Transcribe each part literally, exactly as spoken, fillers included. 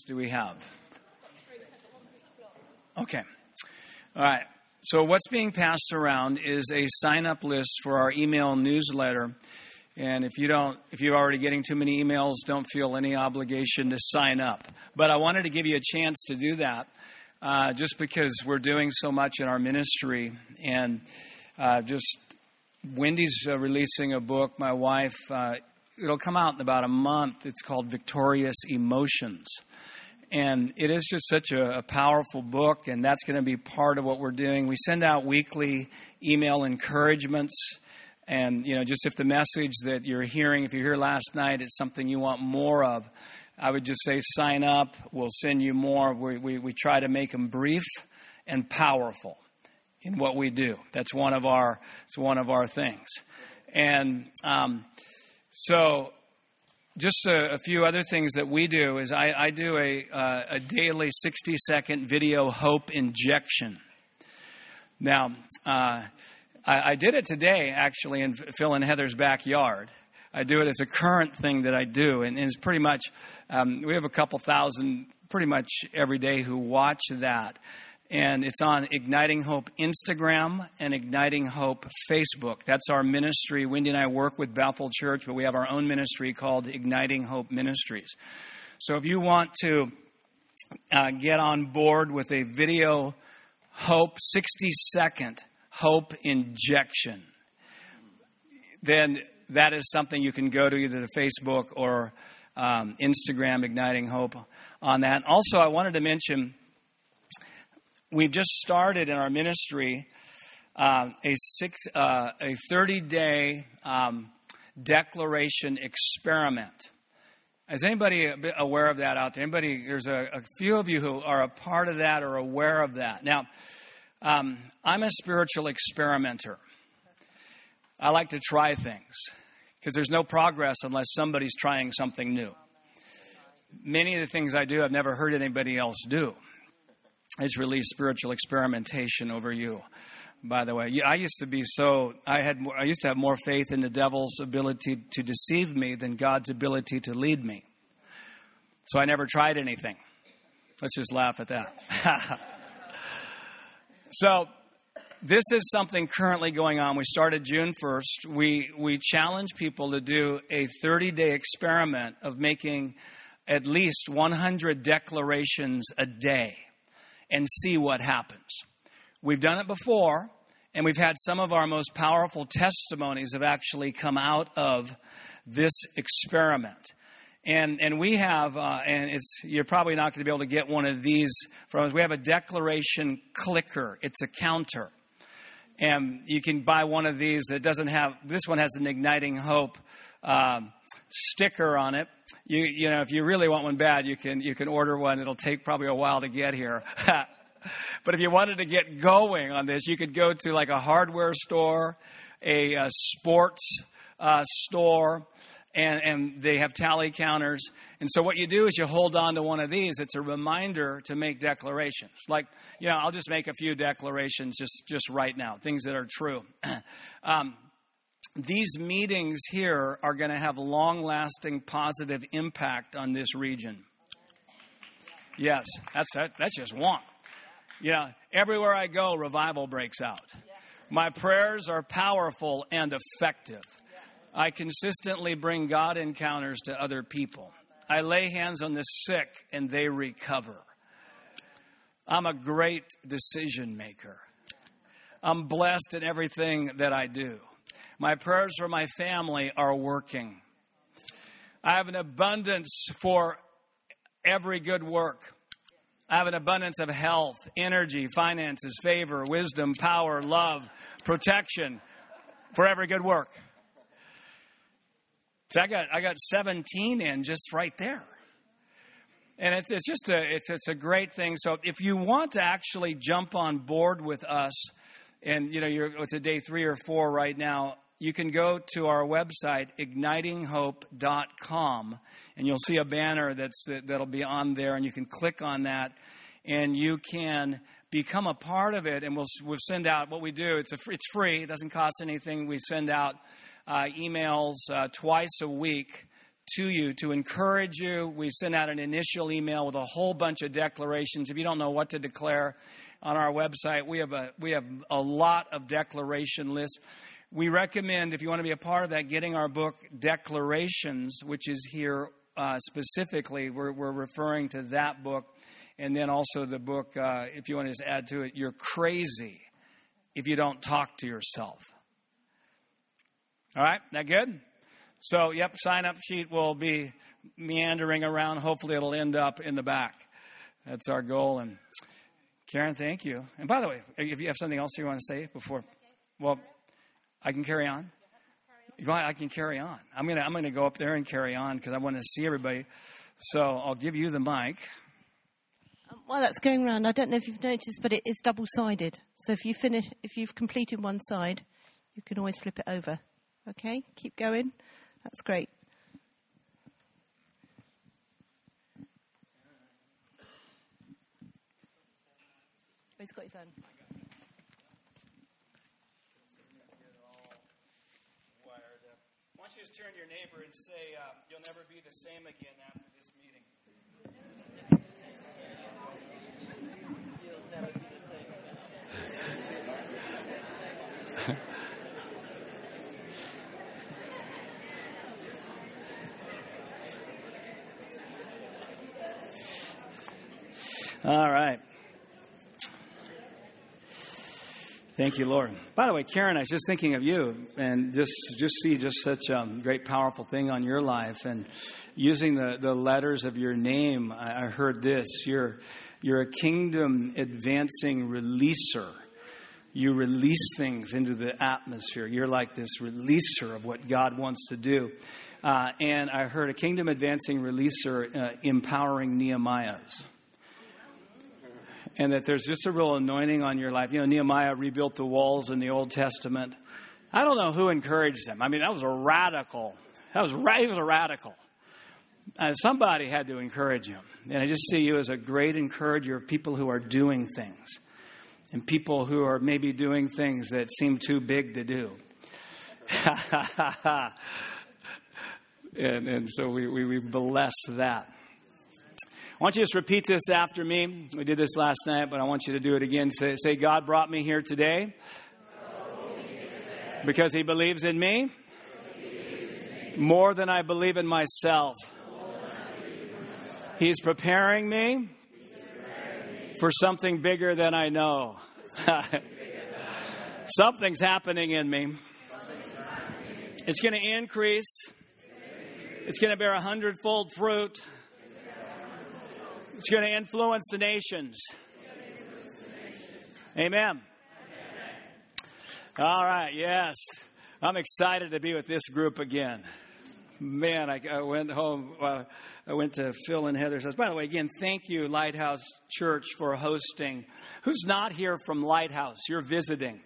minutes do we have? Okay. All right. So what's being passed around is a sign-up list for our email newsletter. And if you don't, if you're already getting too many emails, don't feel any obligation to sign up. But I wanted to give you a chance to do that uh, just because we're doing so much in our ministry. And uh, just Wendy's uh, releasing a book, my wife. Uh, it'll come out in about a month. It's called Victorious Emotions. And it is just such a, a powerful book, and that's going to be part of what we're doing. We send out weekly email encouragements. And, you know, just if the message that you're hearing, if you're here last night, it's something you want more of, I would just say sign up. We'll send you more. We we, we try to make them brief and powerful in what we do. That's one of our, it's one of our things. And um, so... Just a, a few other things that we do is I, I do a, uh, a daily sixty-second video hope injection. Now, uh, I, I did it today, actually, in Phil and Heather's backyard. I do it as a current thing that I do, and, and it's pretty much, um, we have a couple thousand pretty much every day who watch that. And it's on Igniting Hope Instagram and Igniting Hope Facebook. That's our ministry. Wendy and I work with Bethel Church, but we have our own ministry called Igniting Hope Ministries. So if you want to uh, get on board with a video hope, sixty-second hope injection, then that is something you can go to either the Facebook or um, Instagram, Igniting Hope, on that. Also, I wanted to mention... We've just started in our ministry uh, a six, uh, a thirty-day um, declaration experiment. Is anybody aware of that out there? Anybody? There's a, a few of you who are a part of that or aware of that. Now, um, I'm a spiritual experimenter. I like to try things because there's no progress unless somebody's trying something new. Many of the things I do, I've never heard anybody else do. It's really spiritual experimentation over you, by the way. I used to be so, I had, I used to have more faith in the devil's ability to deceive me than God's ability to lead me. So I never tried anything. Let's just laugh at that. So this is something currently going on. We started June first. We, we challenge people to do a thirty-day experiment of making at least one hundred declarations a day. And see what happens. We've done it before, and we've had some of our most powerful testimonies have actually come out of this experiment. And and we have, uh, and it's you're probably not going to be able to get one of these from us. We have a declaration clicker. It's a counter, and you can buy one of these that doesn't have. This one has an Igniting Hope Um, sticker on it. You you know, if you really want one bad, you can you can order one. It'll take probably a while to get here. But if you wanted to get going on this, you could go to like a hardware store, a, a sports uh, store, and and they have tally counters. And so what you do is you hold on to one of these. It's a reminder to make declarations. Like, you know, I'll just make a few declarations just, just right now, things that are true. um, These meetings here are going to have long-lasting positive impact on this region. Yes, that's that, that's just one. You know, everywhere I go, revival breaks out. My prayers are powerful and effective. I consistently bring God encounters to other people. I lay hands on the sick and they recover. I'm a great decision maker. I'm blessed in everything that I do. My prayers for my family are working. I have an abundance for every good work. I have an abundance of health, energy, finances, favor, wisdom, power, love, protection for every good work. So I got I got seventeen in just right there. And it's it's just a it's it's a great thing. So if you want to actually jump on board with us, and you know you're it's a day three or four right now. You can go to our website, igniting hope dot com, and you'll see a banner that's that'll be on there, and you can click on that, and you can become a part of it, and we'll we'll send out what we do. It's a it's free. It doesn't cost anything. We send out uh, emails uh, twice a week to you to encourage you. We sent out an initial email with a whole bunch of declarations. If you don't know what to declare, on our website, we have a we have a lot of declaration lists. We recommend, if you want to be a part of that, getting our book, Declarations, which is here uh, specifically. We're, we're referring to that book. And then also the book, uh, if you want to just add to it, You're Crazy If You Don't Talk to Yourself. All right, that good? So, yep, sign-up sheet will be meandering around. Hopefully it'll end up in the back. That's our goal. And Karen, thank you. And by the way, if you have something else you want to say before, well, I can carry on. I can carry on. I'm gonna I'm gonna go up there and carry on because I want to see everybody. So I'll give you the mic. Um, while that's going around, I don't know if you've noticed, but it is double-sided. So if you finish, if you've completed one side, you can always flip it over. Okay, keep going. That's great. Oh, he's got his own. Why don't you just turn to your neighbor and say, uh, "You'll never be the same again after this meeting." You'll never be the same again. All right. Thank you, Lord. By the way, Karen, I was just thinking of you and just just see just such a great, powerful thing on your life. And using the, the letters of your name, I, I heard this. You're, you're a kingdom-advancing releaser. You release things into the atmosphere. You're like this releaser of what God wants to do. Uh, and I heard a kingdom-advancing releaser uh, empowering Nehemiahs. And that there's just a real anointing on your life. You know, Nehemiah rebuilt the walls in the Old Testament. I don't know who encouraged him. I mean, that was a radical. That was he was a radical. Uh, somebody had to encourage him. And I just see you as a great encourager of people who are doing things. And people who are maybe doing things that seem too big to do. and, and so we, we, we bless that. I want you to just repeat this after me. We did this last night, but I want you to do it again. Say, say God brought me here today because he believes in me more than I believe in myself. He's preparing me for something bigger than I know. Something's happening in me. It's going to increase. It's going to bear a hundredfold fruit. It's going to influence the nations. Influence the nations. Amen. Amen. All right. Yes. I'm excited to be with this group again. Man, I, I went home. Uh, I went to Phil and Heather's house. By the way, again, thank you, Lighthouse Church, for hosting. Who's not here from Lighthouse? You're visiting.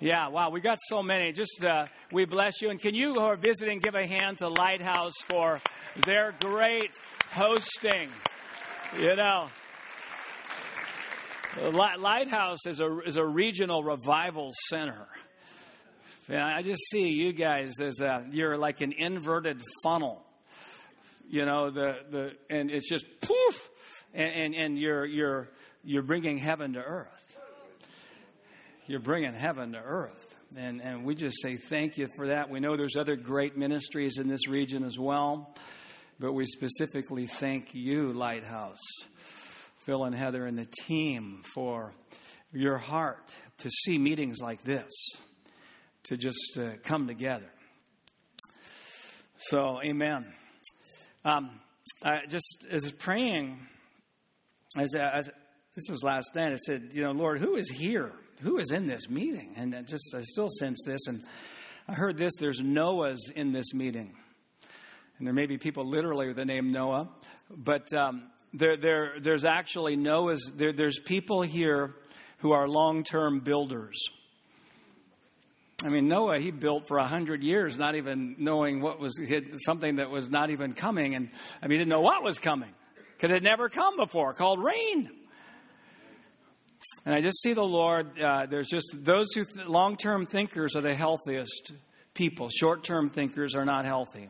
Yeah. Wow. We got so many. Just uh, we bless you. And can you who are visiting give a hand to Lighthouse for their great hosting? You know, Lighthouse is a is a regional revival center. And I just see you guys as a, you're like an inverted funnel. You know, the the and it's just poof, and and, and you're you're you're bringing heaven to earth. You're bringing heaven to earth, and and we just say thank you for that. We know there's other great ministries in this region as well. But we specifically thank you, Lighthouse, Phil and Heather and the team, for your heart to see meetings like this, to just uh, come together. So, amen. Um, I just as praying, as, as this was last night, I said, you know, Lord, who is here? Who is in this meeting? And I just I still sense this. And I heard this, there's Noahs in this meeting. And there may be people literally with the name Noah, but um, there, there, there's actually Noah's. There, there's people here who are long-term builders. I mean, Noah, he built for a hundred years, not even knowing what was something that was not even coming, and I mean, he didn't know what was coming because it had never come before, called rain. And I just see the Lord. Uh, there's just those who long-term thinkers are the healthiest people. Short-term thinkers are not healthy.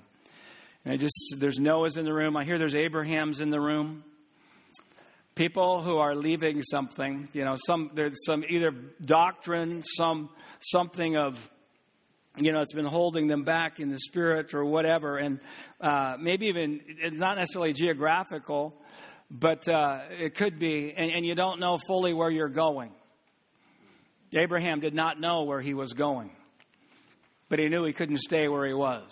And I just, there's Noah's in the room. I hear there's Abraham's in the room. People who are leaving something, you know, some, there's some either doctrine, some, something of, you know, it's been holding them back in the spirit or whatever. And uh, maybe even, it's not necessarily geographical, but uh, it could be. And, and you don't know fully where you're going. Abraham did not know where he was going, but he knew he couldn't stay where he was.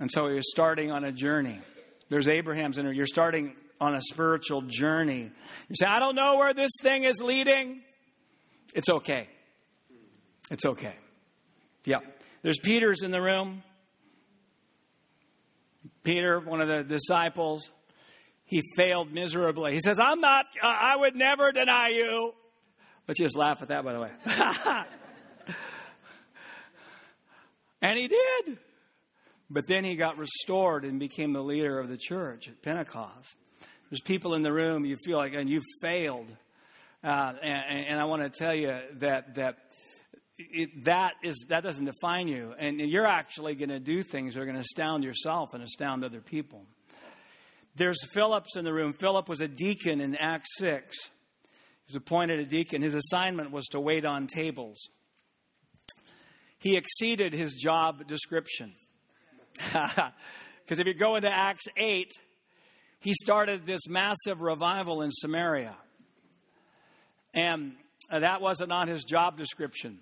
And so he was starting on a journey. There's Abraham's in there. You're starting on a spiritual journey. You say, I don't know where this thing is leading. It's okay. It's okay. Yeah. There's Peter's in the room. Peter, one of the disciples, he failed miserably. He says, I'm not, uh, I would never deny you. But you just laugh at that, by the way. And he did. But then he got restored and became the leader of the church at Pentecost. There's people in the room, you feel like, and you've failed. Uh, and, and I want to tell you that that it, that is that doesn't define you. And you're actually going to do things that are going to astound yourself and astound other people. There's Philip's in the room. Philip was a deacon in Acts six. He was appointed a deacon. His assignment was to wait on tables. He exceeded his job description. Because if you go into Acts eight, he started this massive revival in Samaria. And that wasn't on his job description.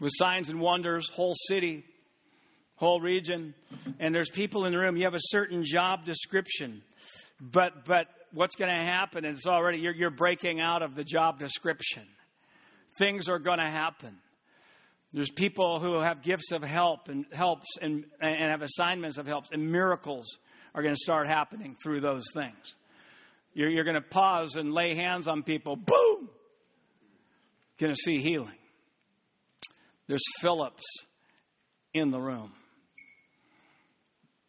With signs and wonders, whole city, whole region. And there's people in the room, you have a certain job description. But but what's going to happen is already you're, you're breaking out of the job description. Things are going to happen. There's people who have gifts of help and helps and, and have assignments of helps, and miracles are going to start happening through those things. You're, you're going to pause and lay hands on people. Boom! Going to see healing. There's Phillips in the room.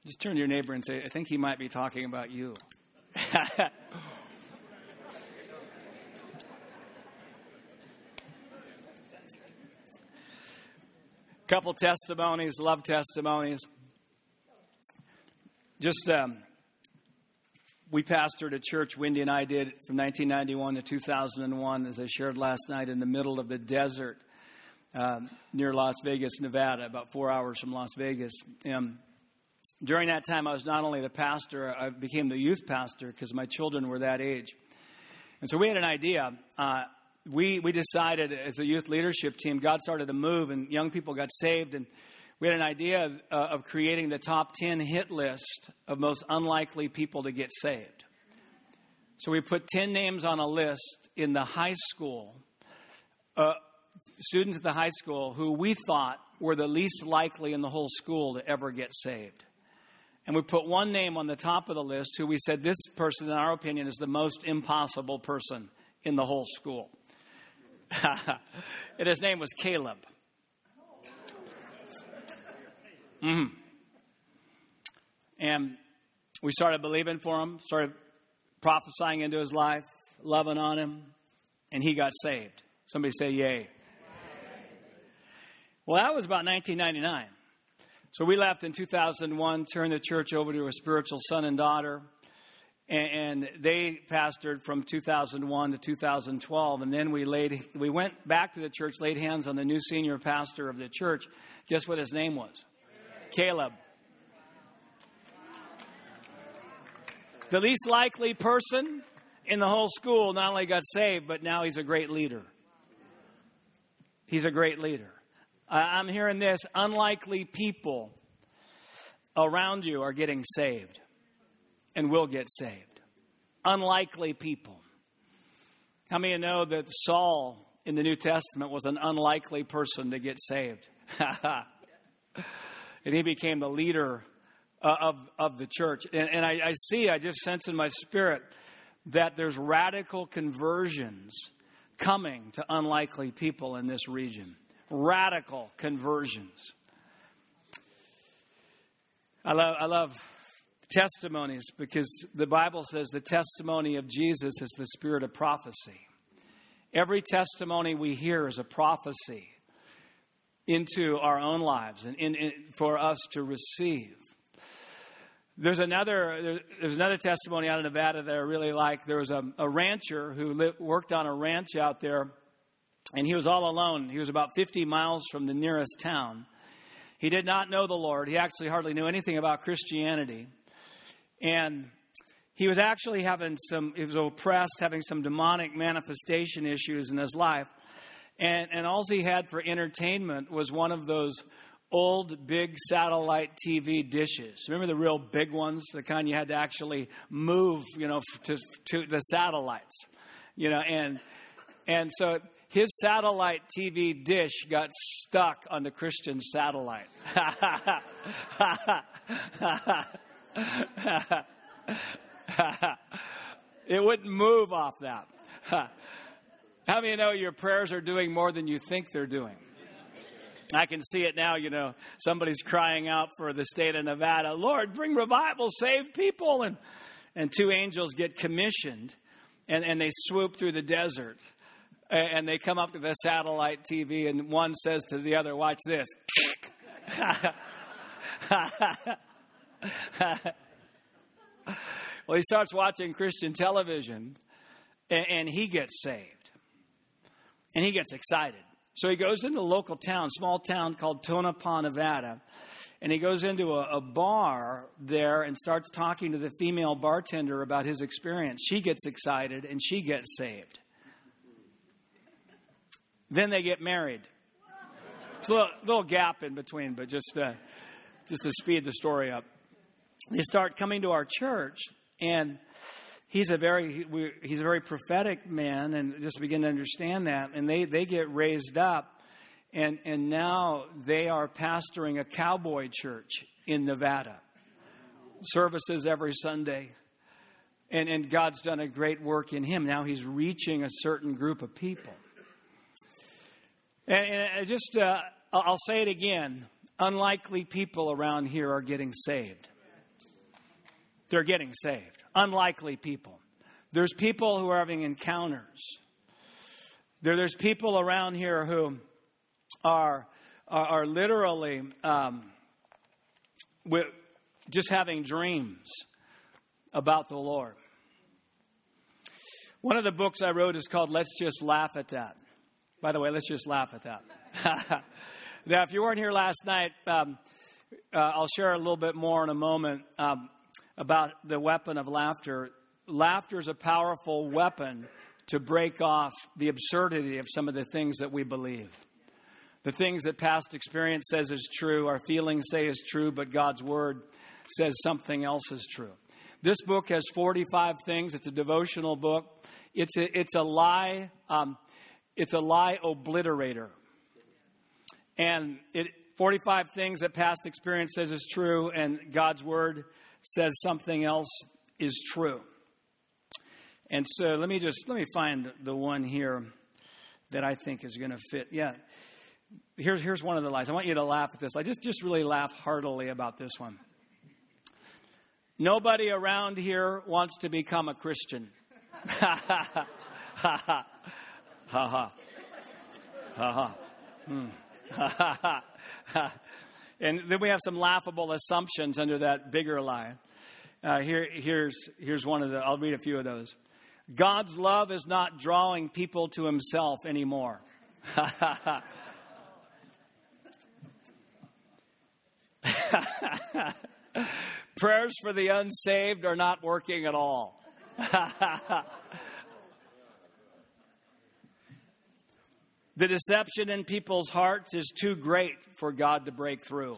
Just turn to your neighbor and say, I think he might be talking about you. Couple testimonies, love testimonies. Just, um, we pastored a church, Wendy and I did, from nineteen ninety-one to two thousand one, as I shared last night, in the middle of the desert um, near Las Vegas, Nevada, about four hours from Las Vegas. And during that time, I was not only the pastor, I became the youth pastor because my children were that age. And so we had an idea. Uh, We we decided as a youth leadership team, God started to move and young people got saved. And we had an idea of, uh, of creating the top ten hit list of most unlikely people to get saved. So we put ten names on a list in the high school, uh, students at the high school who we thought were the least likely in the whole school to ever get saved. And we put one name on the top of the list who we said, this person, in our opinion, is the most impossible person in the whole school. And his name was Caleb. Mm-hmm. And we started believing for him, started prophesying into his life, loving on him, and he got saved. Somebody say, yay. Well, that was about nineteen ninety-nine. So we left in two thousand one, turned the church over to a spiritual son and daughter. And they pastored from two thousand one to two thousand twelve. And then we laid, we went back to the church, laid hands on the new senior pastor of the church. Guess what his name was? Caleb. The least likely person in the whole school not only got saved, but now he's a great leader. He's a great leader. I'm hearing this. Unlikely people around you are getting saved. And will get saved. Unlikely people. How many of you know that Saul in the New Testament was an unlikely person to get saved? And he became the leader of, of the church. And, and I, I see, I just sense in my spirit that there's radical conversions coming to unlikely people in this region. Radical conversions. I love... I love testimonies, because the Bible says the testimony of Jesus is the spirit of prophecy. Every testimony we hear is a prophecy into our own lives and in, in, for us to receive. There's another there's another testimony out of Nevada that I really like. There was a, a rancher who lived, worked on a ranch out there, and he was all alone. He was about fifty miles from the nearest town. He did not know the Lord. He actually hardly knew anything about Christianity. And he was actually having some, he was oppressed, having some demonic manifestation issues in his life. And, and all he had for entertainment was one of those old big satellite T V dishes. Remember the real big ones, the kind you had to actually move, you know, to, to the satellites, you know, and and so his satellite T V dish got stuck on the Christian satellite. It wouldn't move off that. How many of you know your prayers are doing more than you think they're doing? I can see it now, you know, somebody's crying out for the state of Nevada, Lord, bring revival, save people. And and two angels get commissioned, and, and they swoop through the desert, and they come up to the satellite T V, and one says to the other, watch this. Well, he starts watching Christian television, and, and he gets saved, and he gets excited. So he goes into a local town, small town called Tonopah, Nevada, and he goes into a, a bar there and starts talking to the female bartender about his experience. She gets excited, and she gets saved. Then they get married. It's a little, little gap in between, but just, uh, just to speed the story up. They start coming to our church, and He's a very he's a very prophetic man, and just begin to understand that. And they, they get raised up, and and now they are pastoring a cowboy church in Nevada. Services every Sunday, and and God's done a great work in him. Now he's reaching a certain group of people. And, and I just uh, I'll say it again: unlikely people around here are getting saved. They're getting saved. Unlikely people. There's people who are having encounters. There, there's people around here who are are, are literally um, with just having dreams about the Lord. One of the books I wrote is called "Let's Just Laugh at That." By the way, let's just laugh at that. Now, if you weren't here last night, um, uh, I'll share a little bit more in a moment. Um, about the weapon of laughter. Laughter is a powerful weapon to break off the absurdity of some of the things that we believe. The things that past experience says is true, our feelings say is true, but God's Word says something else is true. This book has forty-five things. It's a devotional book. It's a, it's a lie um, it's a lie obliterator. And it forty-five things that past experience says is true, and God's Word says something else is true. And so let me just, let me find the one here that I think is going to fit. Yeah. Here's, here's one of the lies. I want you to laugh at this. I just, just really laugh heartily about this one. Nobody around here wants to become a Christian. Ha ha. Ha ha. Ha ha. Ha. And then we have some laughable assumptions under that bigger lie. Uh, here, here's here's one of the. I'll read a few of those. God's love is not drawing people to Himself anymore. Prayers for the unsaved are not working at all. The deception in people's hearts is too great for God to break through.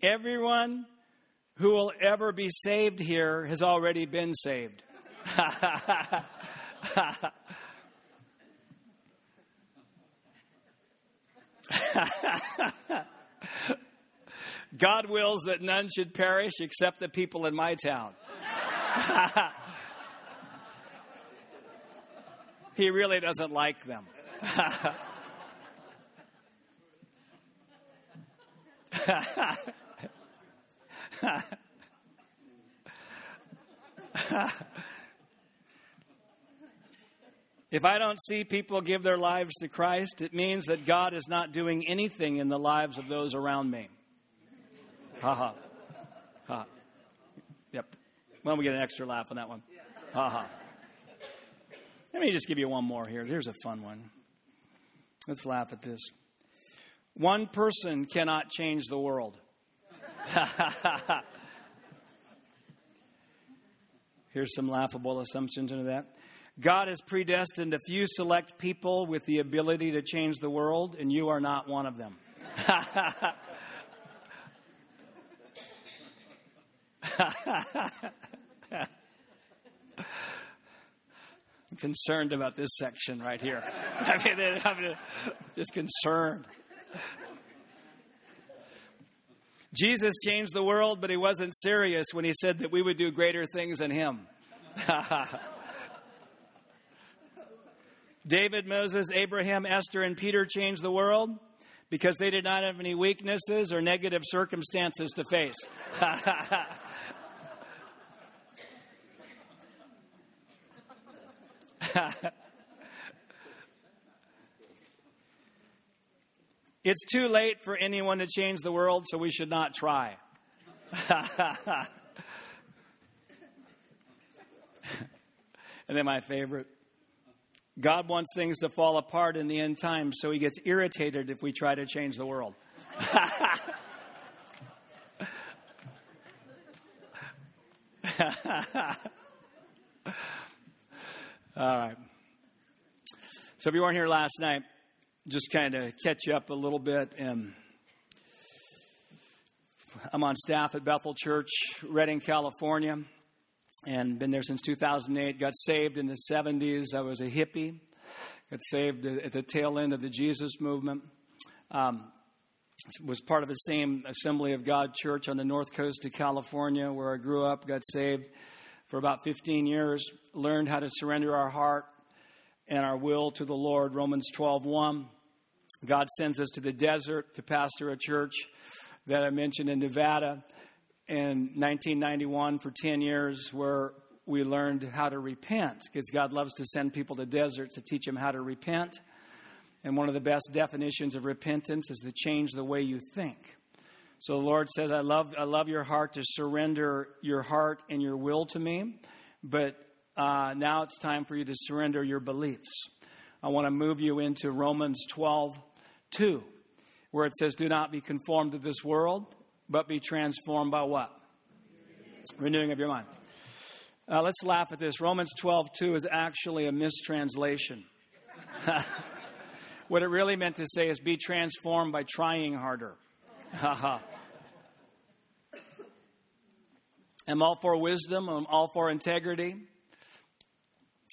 Everyone who will ever be saved here has already been saved. God wills that none should perish except the people in my town. He really doesn't like them. If I don't see people give their lives to Christ, it means that God is not doing anything in the lives of those around me. Ha ha. Ha. Yep. Why don't we get an extra laugh on that one? Ha ha. Let me just give you one more here. Here's a fun one. Let's laugh at this. One person cannot change the world. Here's some laughable assumptions into that. God has predestined a few select people with the ability to change the world, and you are not one of them. I'm concerned about this section right here. I mean, I'm just concerned. Jesus changed the world, but he wasn't serious when he said that we would do greater things than him. David, Moses, Abraham, Esther, and Peter changed the world because they did not have any weaknesses or negative circumstances to face. It's too late for anyone to change the world, so we should not try. And then my favorite. God wants things to fall apart in the end time, so he gets irritated if we try to change the world. All right. So if you weren't here last night, just kind of catch you up a little bit. And I'm on staff at Bethel Church, Redding, California, and been there since two thousand eight. Got saved in the seventies. I was a hippie. Got saved at the tail end of the Jesus movement. Um, was part of the same Assembly of God church on the north coast of California where I grew up. Got saved for about fifteen years. Learned how to surrender our heart and our will to the Lord. Romans twelve one. God sends us to the desert to pastor a church that I mentioned in Nevada in nineteen ninety-one for ten years, where we learned how to repent, because God loves to send people to deserts to teach them how to repent. And one of the best definitions of repentance is to change the way you think. So the Lord says, I love I love your heart, to surrender your heart and your will to me, but uh, now it's time for you to surrender your beliefs. I want to move you into Romans twelve two, where it says, do not be conformed to this world, but be transformed by what? Renewing of your mind. Uh, let's laugh at this. Romans twelve two is actually a mistranslation. What it really meant to say is be transformed by trying harder. I'm all for wisdom. I'm all for integrity.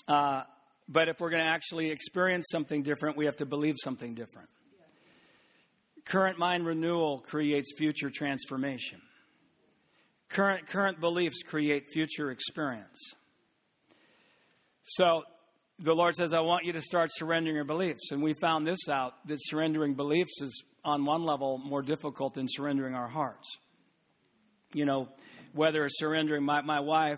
Uh, but if we're going to actually experience something different, we have to believe something different. Current mind renewal creates future transformation. Current current beliefs create future experience. So the Lord says, I want you to start surrendering your beliefs. And we found this out, that surrendering beliefs is, on one level, more difficult than surrendering our hearts. You know, whether surrendering my, my wife,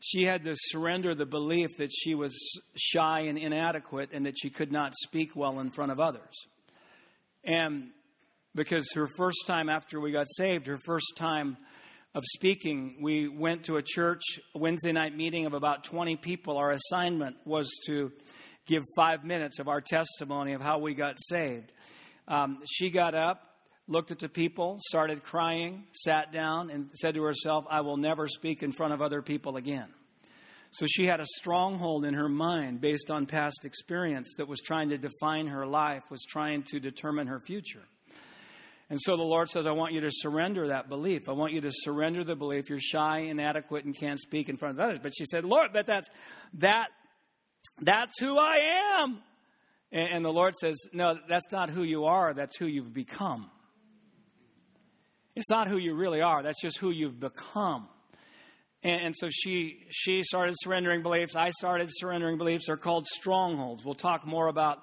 she had to surrender the belief that she was shy and inadequate and that she could not speak well in front of others. And because her first time after we got saved, her first time of speaking, we went to a church Wednesday night meeting of about twenty people. Our assignment was to give five minutes of our testimony of how we got saved. Um, she got up, looked at the people, started crying, sat down, and said to herself, I will never speak in front of other people again. So she had a stronghold in her mind based on past experience that was trying to define her life, was trying to determine her future. And so the Lord says, I want you to surrender that belief. I want you to surrender the belief you're shy, inadequate, and can't speak in front of others. But she said, Lord, but that's that that's who I am. And, and the Lord says, no, that's not who you are. That's who you've become. It's not who you really are. That's just who you've become. And so she she started surrendering beliefs. I started surrendering beliefs. They're called strongholds. We'll talk more about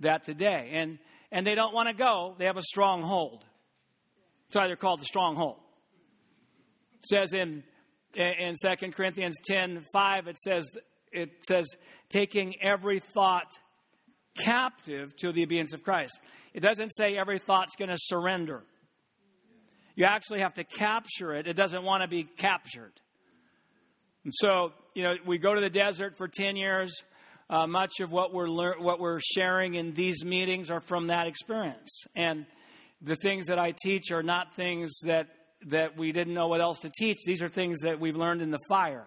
that today. And and they don't want to go. They have a stronghold. That's why they're called the stronghold. It says in in Second Corinthians ten five, it says it says taking every thought captive to the obedience of Christ. It doesn't say every thought's going to surrender. You actually have to capture it. It doesn't want to be captured. And so, you know, we go to the desert for ten years. Uh, much of what we're lear- what we're sharing in these meetings are from that experience. And the things that I teach are not things that that we didn't know what else to teach. These are things that we've learned in the fire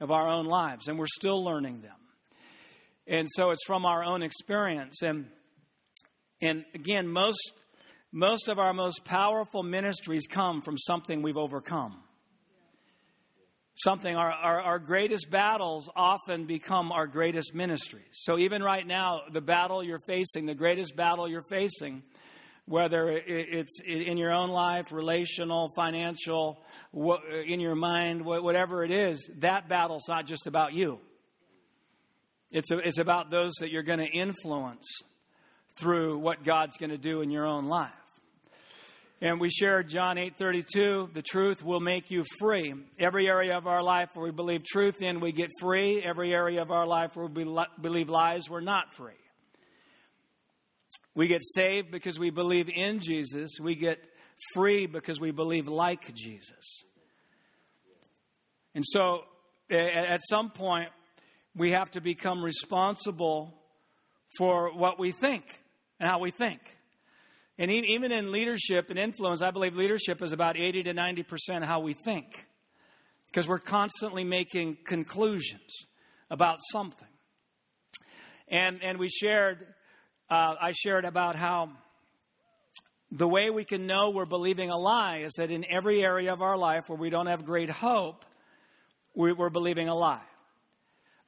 of our own lives, and we're still learning them. And so it's from our own experience. And and again, most most of our most powerful ministries come from something we've overcome. Something, our, our, our greatest battles often become our greatest ministries. So even right now, the battle you're facing, the greatest battle you're facing, whether it's in your own life, relational, financial, in your mind, whatever it is, that battle's not just about you. It's a, it's about those that you're going to influence through what God's going to do in your own life. And we shared John eight thirty-two, the truth will make you free. Every area of our life where we believe truth in, we get free. Every area of our life where we believe lies, we're not free. We get saved because we believe in Jesus. We get free because we believe like Jesus. And so at some point, we have to become responsible for what we think and how we think. And even in leadership and influence, I believe leadership is about eighty to ninety percent how we think. Because we're constantly making conclusions about something. And and we shared, uh, I shared about how the way we can know we're believing a lie is that in every area of our life where we don't have great hope, we, we're believing a lie.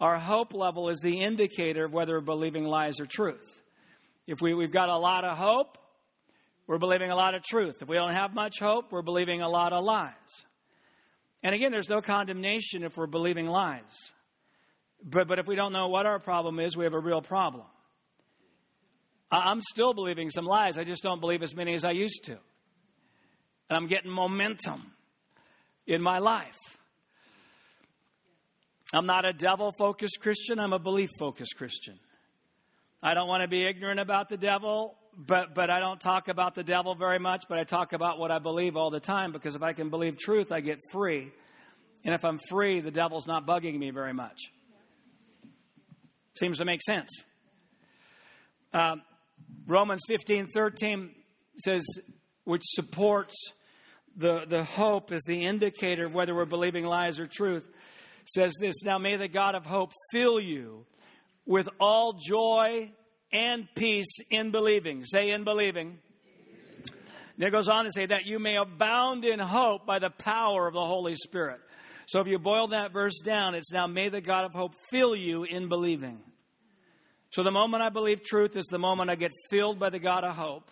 Our hope level is the indicator of whether we're believing lies or truth. If we, we've got a lot of hope, we're believing a lot of truth. If we don't have much hope, we're believing a lot of lies. And again, there's no condemnation if we're believing lies. But but if we don't know what our problem is, we have a real problem. I'm still believing some lies. I just don't believe as many as I used to. And I'm getting momentum in my life. I'm not a devil-focused Christian. I'm a belief-focused Christian. I don't want to be ignorant about the devil. But but I don't talk about the devil very much, but I talk about what I believe all the time, because if I can believe truth, I get free. And if I'm free, the devil's not bugging me very much. Seems to make sense. Uh, Romans fifteen thirteen says, which supports the, the hope as the indicator of whether we're believing lies or truth, says this, now may the God of hope fill you with all joy and peace in believing. Say in believing. And it goes on to say that you may abound in hope by the power of the Holy Spirit. So if you boil that verse down, it's now may the God of hope fill you in believing. So the moment I believe truth is the moment I get filled by the God of hope.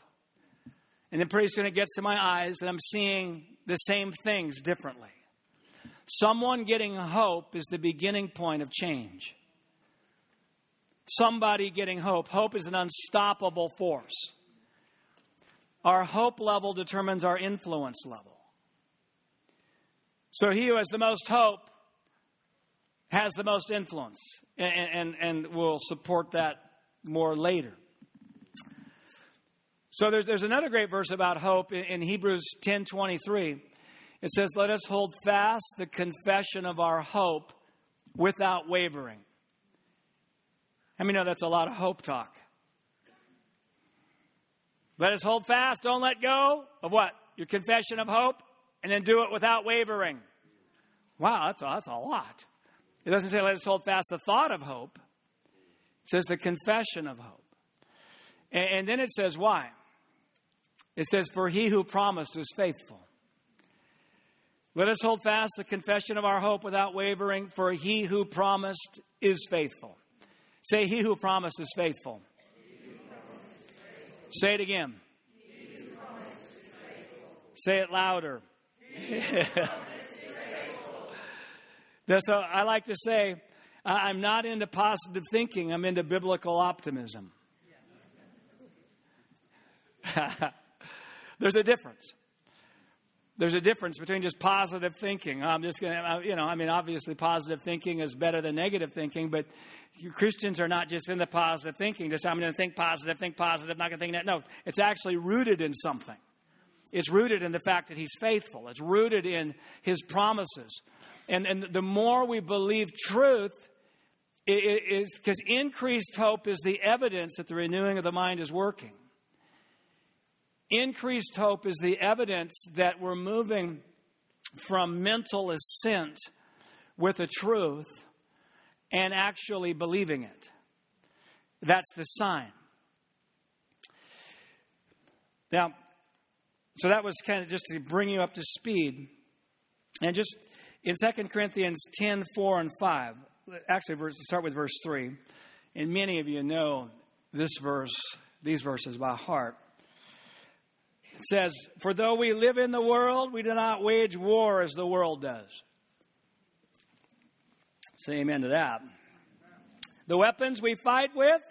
And then pretty soon it gets to my eyes that I'm seeing the same things differently. Someone getting hope is the beginning point of change. Somebody getting hope. Hope is an unstoppable force. Our hope level determines our influence level. So he who has the most hope has the most influence. And, and, and we'll support that more later. So there's, there's another great verse about hope in, in Hebrews ten twenty-three. It says, let us hold fast the confession of our hope without wavering. Let me know that's a lot of hope talk. Let us hold fast, don't let go of what? Your confession of hope, and then do it without wavering. Wow, that's a, that's a lot. It doesn't say let us hold fast the thought of hope. It says the confession of hope. And, and then it says why? It says for he who promised is faithful. Let us hold fast the confession of our hope without wavering, for he who promised is faithful. Say, he who promised is faithful. Say it again. Say it louder. So I like to say, I'm not into positive thinking. I'm into biblical optimism. There's a difference. There's a difference between just positive thinking. I'm just going to, you know, I mean, obviously positive thinking is better than negative thinking, but Christians are not just in the positive thinking. Just, I'm going to think positive, think positive, not going to think that. No, it's actually rooted in something. It's rooted in the fact that he's faithful. It's rooted in his promises. And, and the more we believe truth, it, it is because increased hope is the evidence that the renewing of the mind is working. Increased hope is the evidence that we're moving from mental assent with a truth and actually believing it. That's the sign. Now, so that was kind of just to bring you up to speed. And just in Second Corinthians ten, four and five, actually start with verse three. And many of you know this verse, these verses by heart. It says, for though we live in the world, we do not wage war as the world does. Say amen to that. The weapons we fight with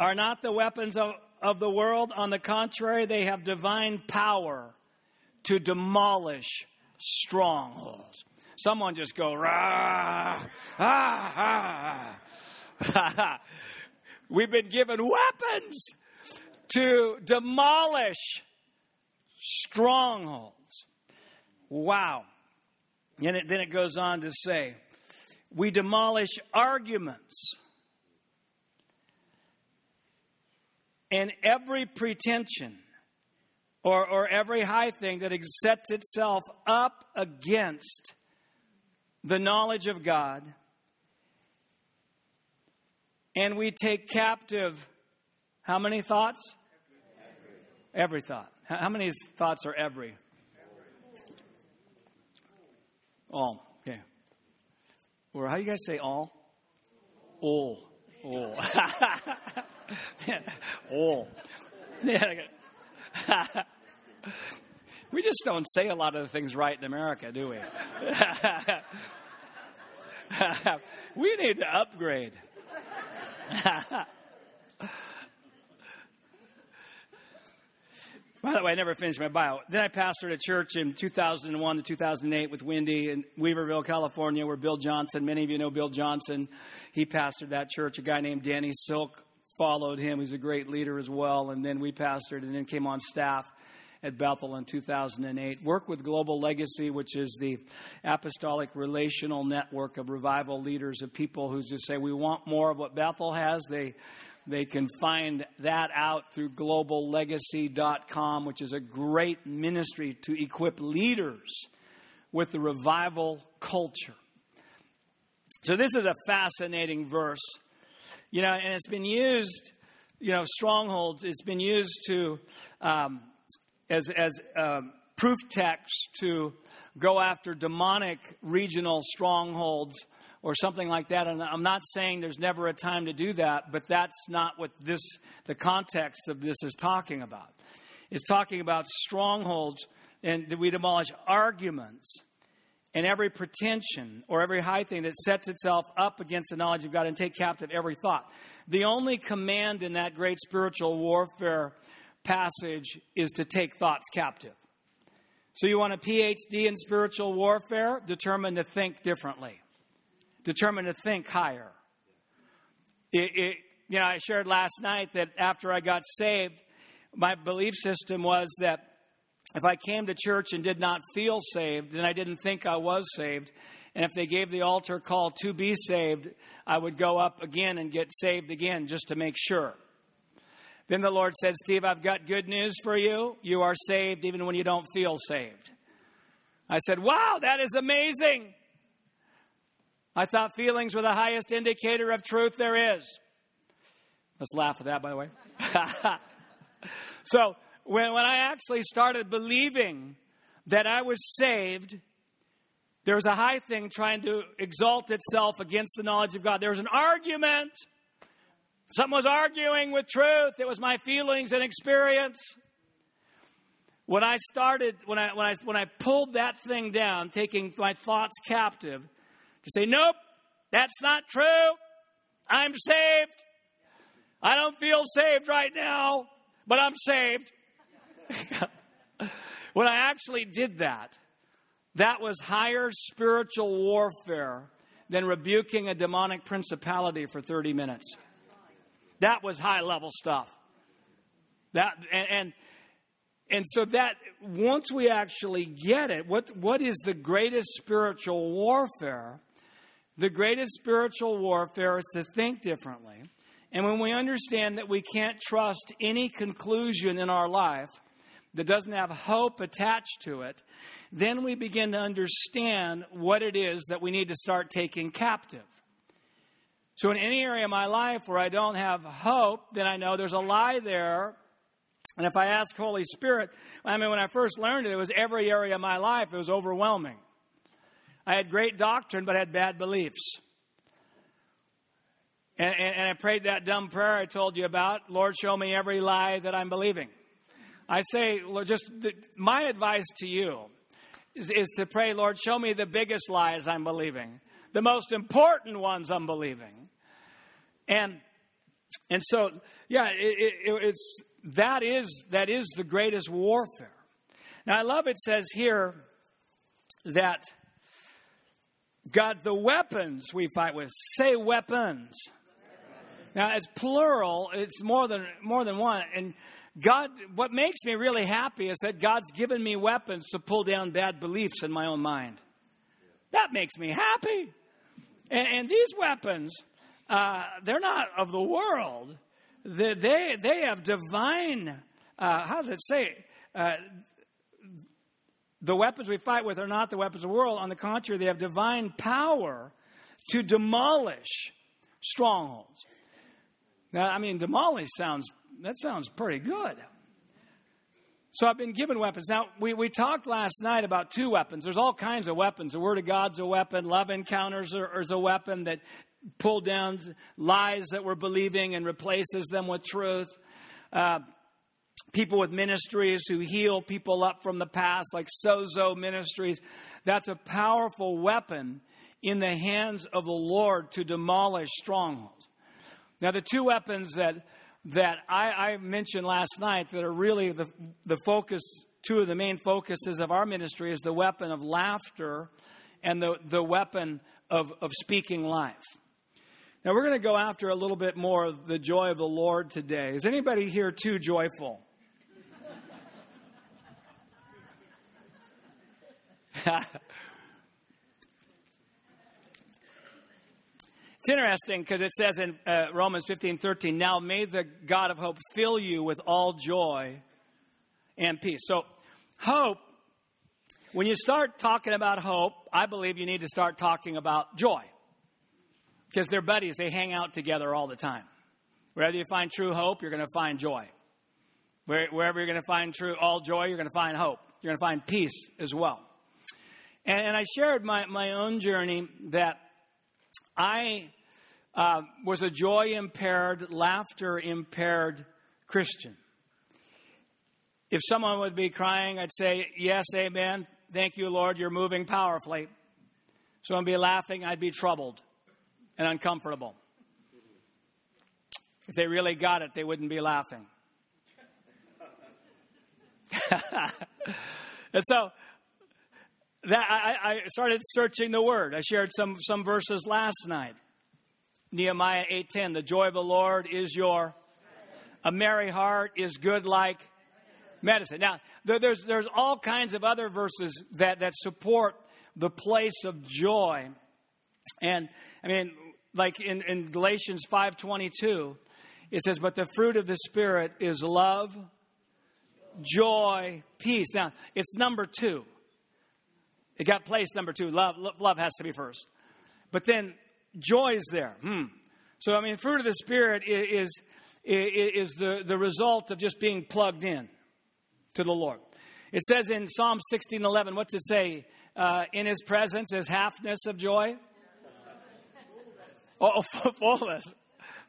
are not the weapons of, of the world. On the contrary, they have divine power to demolish strongholds. Someone just go, rah, ah, ah. We've been given weapons to demolish strongholds. Wow. And it, then it goes on to say, we demolish arguments and every pretension or, or every high thing that sets itself up against the knowledge of God. And we take captive how many thoughts? Every, every thought. How many thoughts are every? every? All. Okay. Or how do you guys say all? All. All. All. all. We just don't say a lot of the things right in America, do we? We need to upgrade. By the way, I never finished my bio. Then I pastored a church in two thousand one to two thousand eight with Wendy in Weaverville, California, where Bill Johnson, many of you know Bill Johnson, he pastored that church. A guy named Danny Silk followed him. He's a great leader as well. And then we pastored and then came on staff at Bethel in two thousand eight. Worked with Global Legacy, which is the apostolic relational network of revival leaders, of people who just say, we want more of what Bethel has. They... They can find that out through global legacy dot com, which is a great ministry to equip leaders with the revival culture. So this is a fascinating verse, you know, and it's been used, you know, strongholds. It's been used to um, as as um, proof text to go after demonic regional strongholds or something like that. And I'm not saying there's never a time to do that, but that's not what this, the context of this is talking about. It's talking about strongholds, and we demolish arguments and every pretension or every high thing that sets itself up against the knowledge of God and take captive every thought. The only command in that great spiritual warfare passage is to take thoughts captive. So you want a P H D in spiritual warfare? Determine to think differently. Determined to think higher. It, it, you know, I shared last night that after I got saved, my belief system was that if I came to church and did not feel saved, then I didn't think I was saved. And if they gave the altar call to be saved, I would go up again and get saved again just to make sure. Then the Lord said, Steve, I've got good news for you. You are saved even when you don't feel saved. I said, wow, that is amazing. I thought feelings were the highest indicator of truth there is. Let's laugh at that, by the way. So when, when I actually started believing that I was saved, there was a high thing trying to exalt itself against the knowledge of God. There was an argument. Someone was arguing with truth. It was my feelings and experience. When I started, when I when I when I pulled that thing down, taking my thoughts captive, you say, nope, that's not true. I'm saved. I don't feel saved right now, but I'm saved. When I actually did that, that was higher spiritual warfare than rebuking a demonic principality for thirty minutes. That was high-level stuff. That and, and and so that once we actually get it, what what is the greatest spiritual warfare? The greatest spiritual warfare is to think differently. And when we understand that we can't trust any conclusion in our life that doesn't have hope attached to it, then we begin to understand what it is that we need to start taking captive. So in any area of my life where I don't have hope, then I know there's a lie there. And if I ask Holy Spirit, I mean, when I first learned it, it was every area of my life. It was overwhelming. I had great doctrine, but I had bad beliefs. And, and, and I prayed that dumb prayer I told you about, Lord, show me every lie that I'm believing. I say, Lord, just the, my advice to you is, is to pray, Lord, show me the biggest lies I'm believing, the most important ones I'm believing. And and so, yeah, it, it, it's that is that is the greatest warfare. Now, I love it says here that God, the weapons we fight with, say weapons. Now, it's plural. It's more than more than one. And God, what makes me really happy is that God's given me weapons to pull down bad beliefs in my own mind. That makes me happy. And, and these weapons, uh, they're not of the world. They they, they have divine, uh, how does it say, uh, the weapons we fight with are not the weapons of the world. On the contrary, they have divine power to demolish strongholds. Now, I mean, demolish sounds That sounds pretty good. So I've been given weapons. Now, we, we talked last night about two weapons. There's all kinds of weapons. The Word of God's a weapon. Love encounters are, is a weapon that pulled down lies that we're believing and replaces them with truth. Uh, people with ministries who heal people up from the past, like Sozo Ministries. That's a powerful weapon in the hands of the Lord to demolish strongholds. Now, the two weapons that... that I, I mentioned last night that are really the, the focus, two of the main focuses of our ministry is the weapon of laughter and the, the weapon of, of speaking life. Now, we're going to go after a little bit more of the joy of the Lord today. Is anybody here too joyful? It's interesting because it says in uh, Romans fifteen thirteen, now may the God of hope fill you with all joy and peace. So hope, when you start talking about hope, I believe you need to start talking about joy because they're buddies. They hang out together all the time. Wherever you find true hope, you're going to find joy. Where, wherever you're going to find true all joy, you're going to find hope. You're going to find peace as well. And, and I shared my, my own journey that I... Uh, was a joy-impaired, laughter-impaired Christian. If someone would be crying, I'd say, yes, amen, thank you, Lord, you're moving powerfully. Someone would be laughing, I'd be troubled and uncomfortable. If they really got it, they wouldn't be laughing. And so... that I, I started searching the Word. I shared some, some verses last night. Nehemiah eight ten, the joy of the Lord is your... a merry heart is good like medicine. Now, there, there's there's all kinds of other verses that, that support the place of joy. And, I mean, like in, in Galatians five twenty-two, it says, but the fruit of the Spirit is love, joy, peace. Now, it's number two. It got place number two. Love, love has to be first. But then joy's there. Hmm. So, I mean, fruit of the Spirit is, is, is the, the result of just being plugged in to the Lord. It says in Psalm sixteen eleven, what's it say? Uh, in His presence is halfness of joy. Oh, fullness.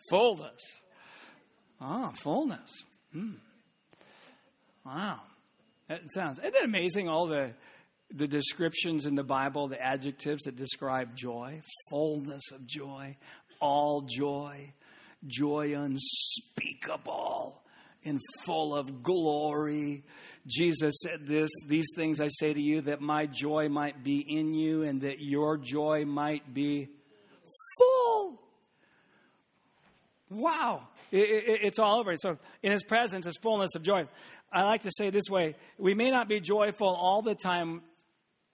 Fullness. Oh, fullness. Hmm. Wow. That sounds, isn't it amazing all the... the descriptions in the Bible, the adjectives that describe joy, fullness of joy, all joy, joy unspeakable. and full of glory. Jesus said this, these things I say to you, that my joy might be in you and that your joy might be full. Wow. It, it, it's all over. So in his presence is fullness of joy. I like to say it this way. We may not be joyful all the time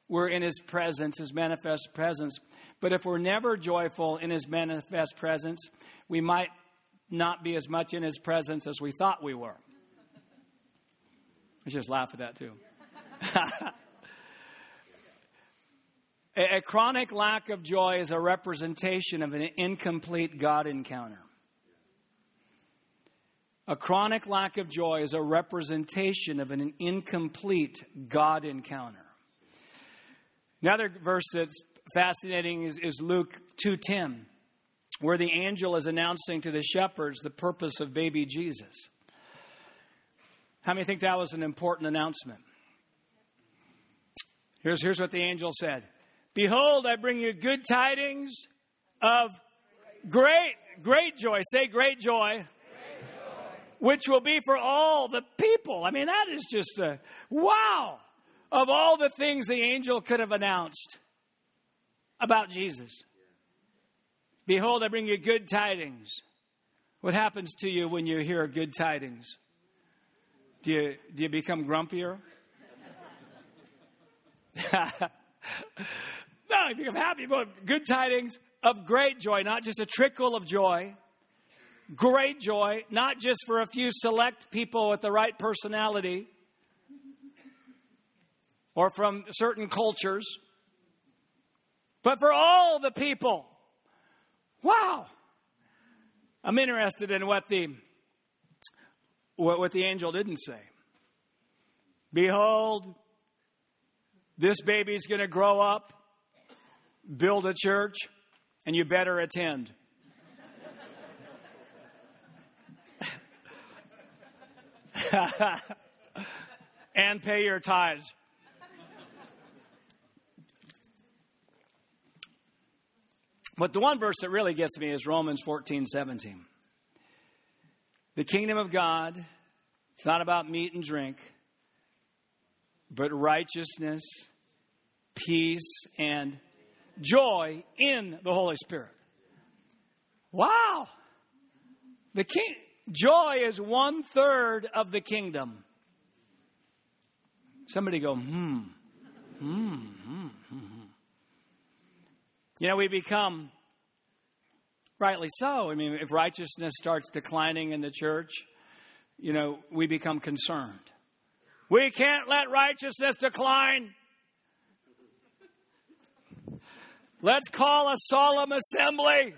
we're in his presence, his manifest presence. But if we're never joyful in his manifest presence, we might not be as much in his presence as we thought we were. Let's just laugh at that too. a, a chronic lack of joy is a representation of an incomplete God encounter. A chronic lack of joy is a representation of an incomplete God encounter. Another verse that's fascinating is, is Luke two ten, where the angel is announcing to the shepherds the purpose of baby Jesus. How many think that was an important announcement? Here's, here's what the angel said. Behold, I bring you good tidings of great, great joy. Say great joy. Which will be for all the people. I mean, that is just a wow. Of all the things the angel could have announced about Jesus. Behold, I bring you good tidings. What happens to you when you hear good tidings? Do you, do you become grumpier? No, you become happy. But good tidings of great joy, not just a trickle of joy. Great joy, not just for a few select people with the right personality or from certain cultures, but for all the people. Wow. I'm interested in what the what, what the angel didn't say. Behold, this baby's going to grow up, build a church, and you better attend. And pay your tithes. But the one verse that really gets me is Romans fourteen seventeen. The kingdom of God is not about meat and drink, but righteousness, peace, and joy in the Holy Spirit. Wow! The king. Joy is one third of the kingdom. Somebody go, hmm, hmm, hmm, hmm. You know, we become, rightly so. I mean, if righteousness starts declining in the church, you know, we become concerned. We can't let righteousness decline. Let's call a solemn assembly.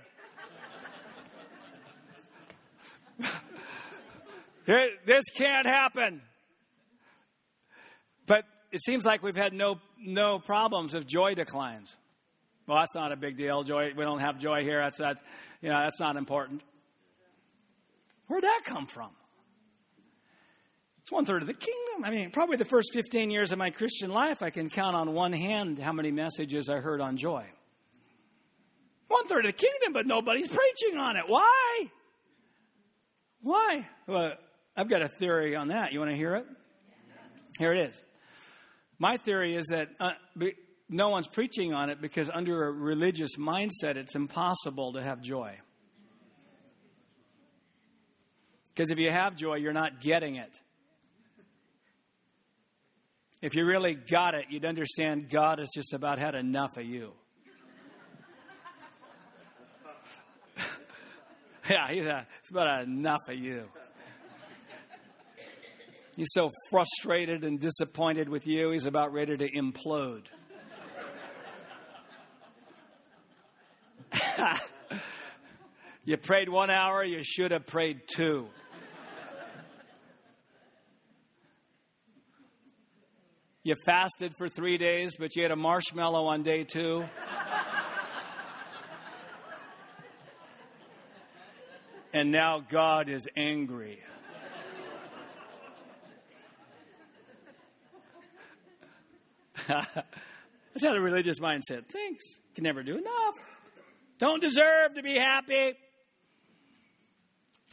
This can't happen. But it seems like we've had no no problems if joy declines. Well, that's not a big deal. Joy, we don't have joy here. That's not, you know, that's not important. Where'd that come from? It's one third of the kingdom. I mean, probably the first fifteen years of my Christian life, I can count on one hand how many messages I heard on joy. One third of the kingdom, but nobody's preaching on it. Why? Why? Well, I've got a theory on that. You want to hear it? Here it is. My theory is that uh, no one's preaching on it because under a religious mindset, it's impossible to have joy. Because if you have joy, you're not getting it. If you really got it, you'd understand God has just about had enough of you. Yeah, he's a, it's about enough of you. He's so frustrated and disappointed with you, he's about ready to implode. You prayed one hour, you should have prayed two. You fasted for three days, but you had a marshmallow on day two. And now God is angry. That's not a religious mindset. Thanks. Can never do enough. Don't deserve to be happy.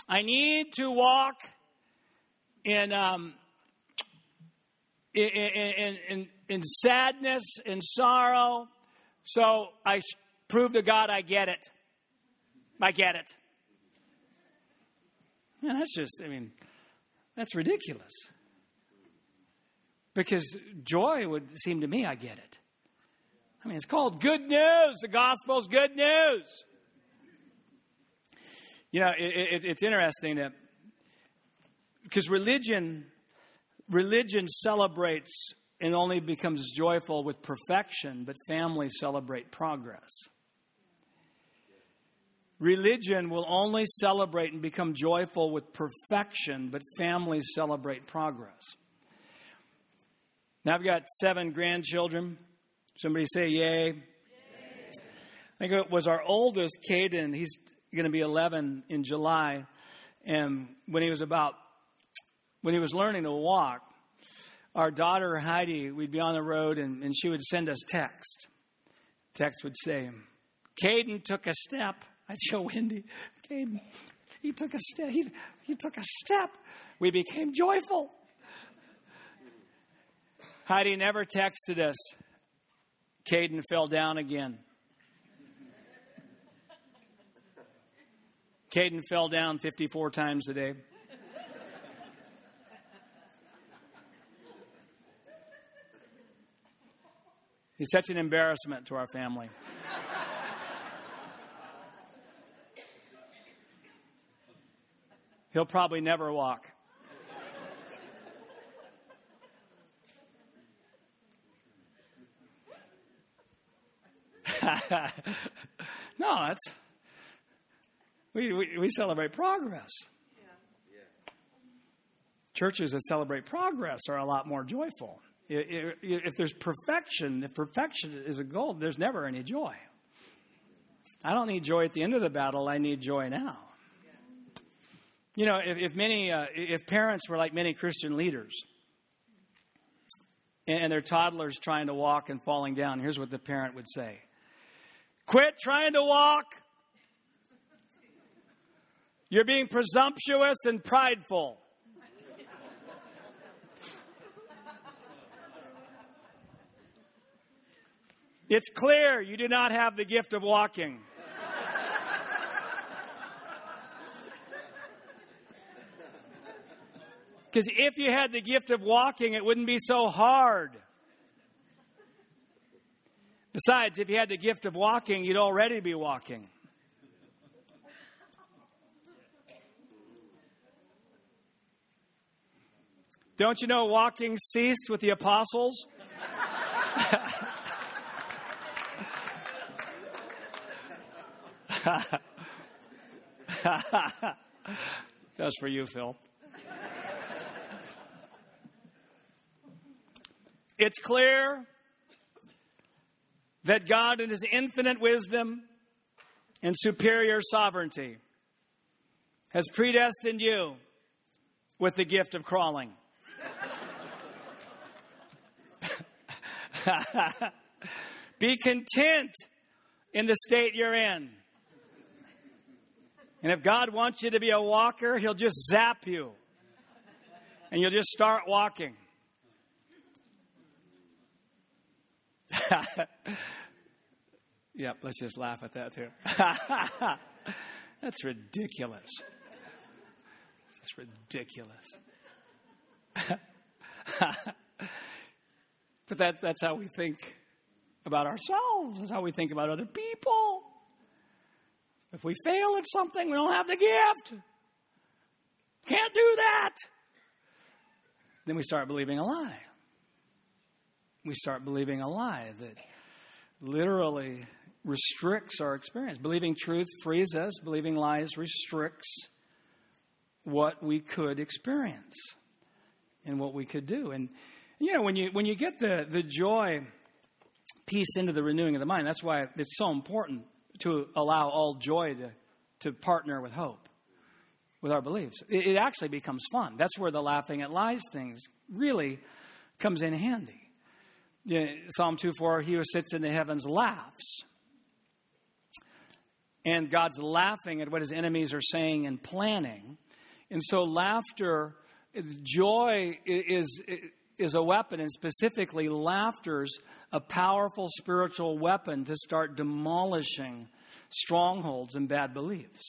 I need to walk in um, in, in, in, in sadness, in sorrow. So I proved to God, I get it. I get it. Man, that's just, I mean, that's ridiculous. Because joy would seem to me, I get it. I mean, it's called good news. The gospel's good news. You know, it, it, it's interesting that because religion, religion celebrates and only becomes joyful with perfection, but families celebrate progress. Religion will only celebrate and become joyful with perfection, but families celebrate progress. Now I've got seven grandchildren. Somebody say yay. Yay. I think it was our oldest, Caden. He's going to be eleven in July. And when he was about, when he was learning to walk, our daughter Heidi, we'd be on the road and, and she would send us text. Text would say, Caden took a step. I'd show Wendy, Caden, he took a step. He, he took a step. We became joyful. Heidi never texted us, Caden fell down again. Caden fell down fifty-four times a day. He's such an embarrassment to our family. He'll probably never walk. No, that's we, we we celebrate progress. Yeah. Yeah. Churches that celebrate progress are a lot more joyful. If, if there's perfection, if perfection is a goal, there's never any joy. I don't need joy at the end of the battle. I need joy now. Yeah. You know, if, if many uh, if parents were like many Christian leaders, and, and their toddlers trying to walk and falling down, here's what the parent would say. Quit trying to walk. You're being presumptuous and prideful. It's clear you do not have the gift of walking. Because if you had the gift of walking, it wouldn't be so hard. Besides, if you had the gift of walking, you'd already be walking. Don't you know walking ceased with the apostles? That's for you, Phil. It's clear that God in his infinite wisdom and superior sovereignty has predestined you with the gift of crawling. Be content in the state you're in. And if God wants you to be a walker, he'll just zap you. And you'll just start walking. Yep, let's just laugh at that too. That's ridiculous. That's ridiculous. But that, that's how we think about ourselves. That's how we think about other people. If we fail at something, we don't have the gift. Can't do that. Then we start believing a lie. We start believing a lie that literally restricts our experience. Believing truth frees us. Believing lies restricts what we could experience and what we could do. And, you know, when you when you get the, the joy piece into the renewing of the mind, that's why it's so important to allow all joy to, to partner with hope, with our beliefs. It, it actually becomes fun. That's where the laughing at lies things really comes in handy. You know, Psalm two four, he who sits in the heavens laughs. And God's laughing at what his enemies are saying and planning. And so laughter joy is is a weapon, and specifically laughter's a powerful spiritual weapon to start demolishing strongholds and bad beliefs.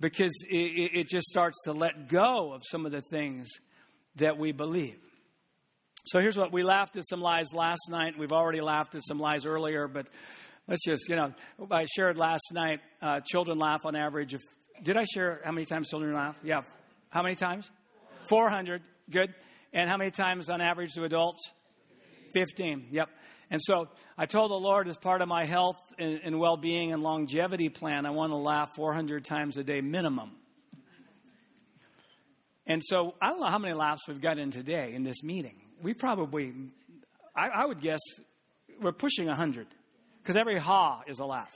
Because it, it just starts to let go of some of the things that we believe. So here's what we laughed at some lies last night. We've already laughed at some lies earlier, but let's just, you know, I shared last night, uh, children laugh on average. Of, did I share how many times children laugh? Yeah. How many times? four hundred. Good. And how many times on average do adults? fifteen. Yep. And so I told the Lord, as part of my health and, and well-being and longevity plan, I want to laugh four hundred times a day minimum. And so I don't know how many laughs we've got in today in this meeting. We probably, I, I would guess, we're pushing one hundred, because every ha is a laugh.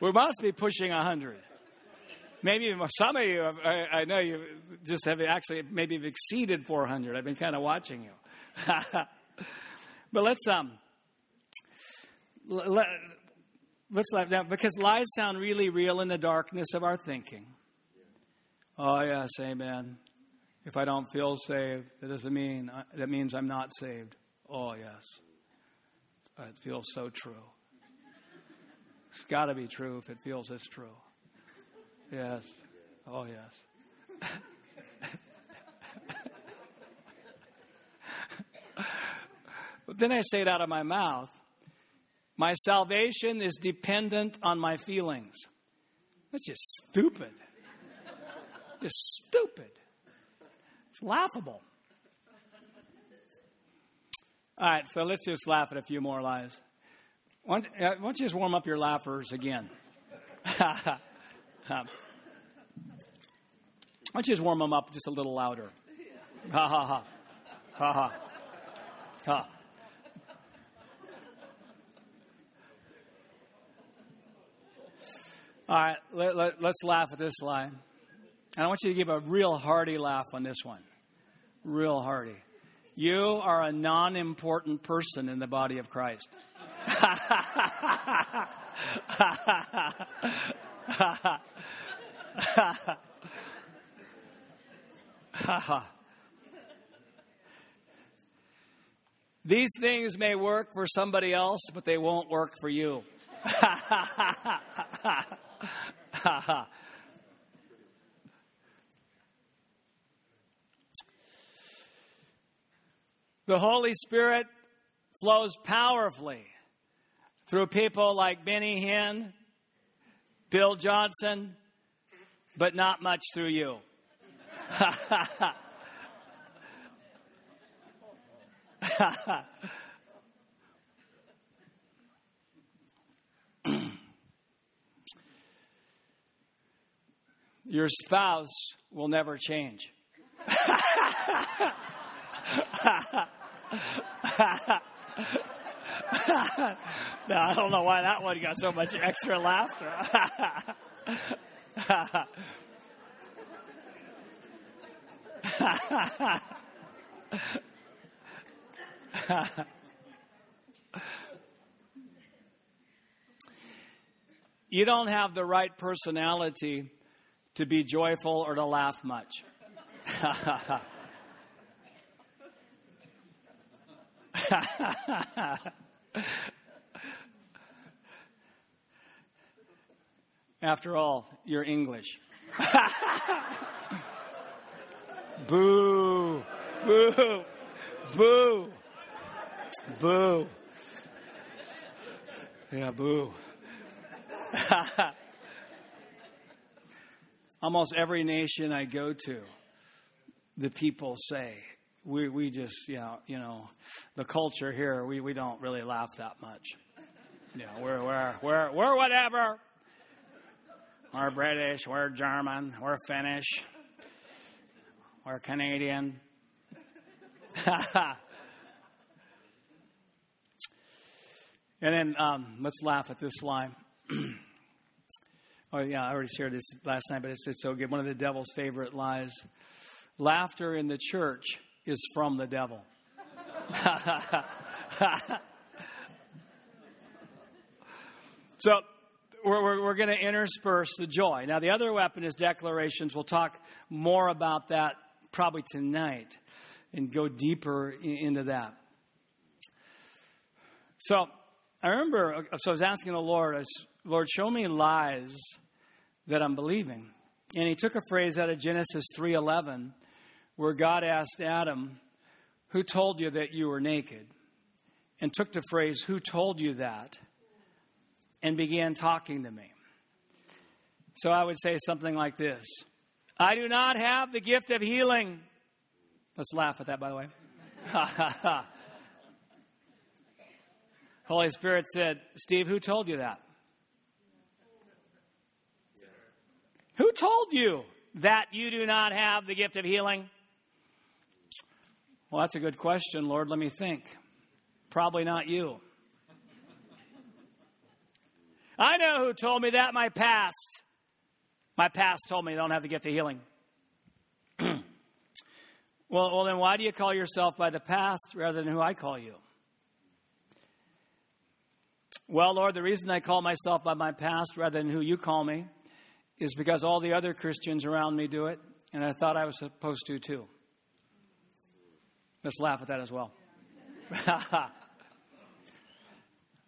We must be pushing one hundred. Maybe some of you, I, I know you just have actually maybe exceeded four hundred. I've been kind of watching you. But let's um let, let's laugh now, because lies sound really real in the darkness of our thinking. Oh yes, amen. If I don't feel saved, that doesn't mean that means I'm not saved. Oh yes, it feels so true. It's got to be true if it feels it's true. Yes. Oh yes. But then I say it out of my mouth. My salvation is dependent on my feelings. That's just stupid. Just stupid. It's laughable. All right, so let's just laugh at a few more lies. Why don't you just warm up your laughers again? Why don't you just warm them up just a little louder? Ha ha ha. Ha ha. Ha. All right, let, let, let's laugh at this lie. And I want you to give a real hearty laugh on this one. Real hearty. You are a non-important person in the body of Christ. These things may work for somebody else, but they won't work for you. The Holy Spirit flows powerfully through people like Benny Hinn, Bill Johnson, but not much through you. Your spouse will never change. Now, I don't know why that one got so much extra laughter. You don't have the right personality to be joyful or to laugh much. After all, you're English. Boo. Boo. Boo. Boo. Yeah, boo. Almost every nation I go to, the people say, we we just, you know, you know the culture here, we, we don't really laugh that much. You know, we're, we're, we're, we're whatever. We're British, we're German, we're Finnish, we're Canadian. And then um, let's laugh at this line. Oh, yeah, I already shared this last night, but it's, it's so good. One of the devil's favorite lies. Laughter in the church is from the devil. So We're, we're, we're going to intersperse the joy. Now, the other weapon is declarations. We'll talk more about that probably tonight and go deeper into that. So I remember, so I was asking the Lord, I was, Lord, show me lies that I'm believing. And he took a phrase out of Genesis three eleven where God asked Adam, who told you that you were naked? And took the phrase, who told you that? And began talking to me. So I would say something like this. I do not have the gift of healing. Let's laugh at that, by the way. Holy Spirit said, Steve, who told you that? Who told you that you do not have the gift of healing? Well, that's a good question, Lord. Let me think. Probably not you. I know who told me that, my past. My past told me I don't have the gift of healing. well, well, then why do you call yourself by the past rather than who I call you? Well, Lord, the reason I call myself by my past rather than who you call me is because all the other Christians around me do it, and I thought I was supposed to, too. Let's laugh at that as well.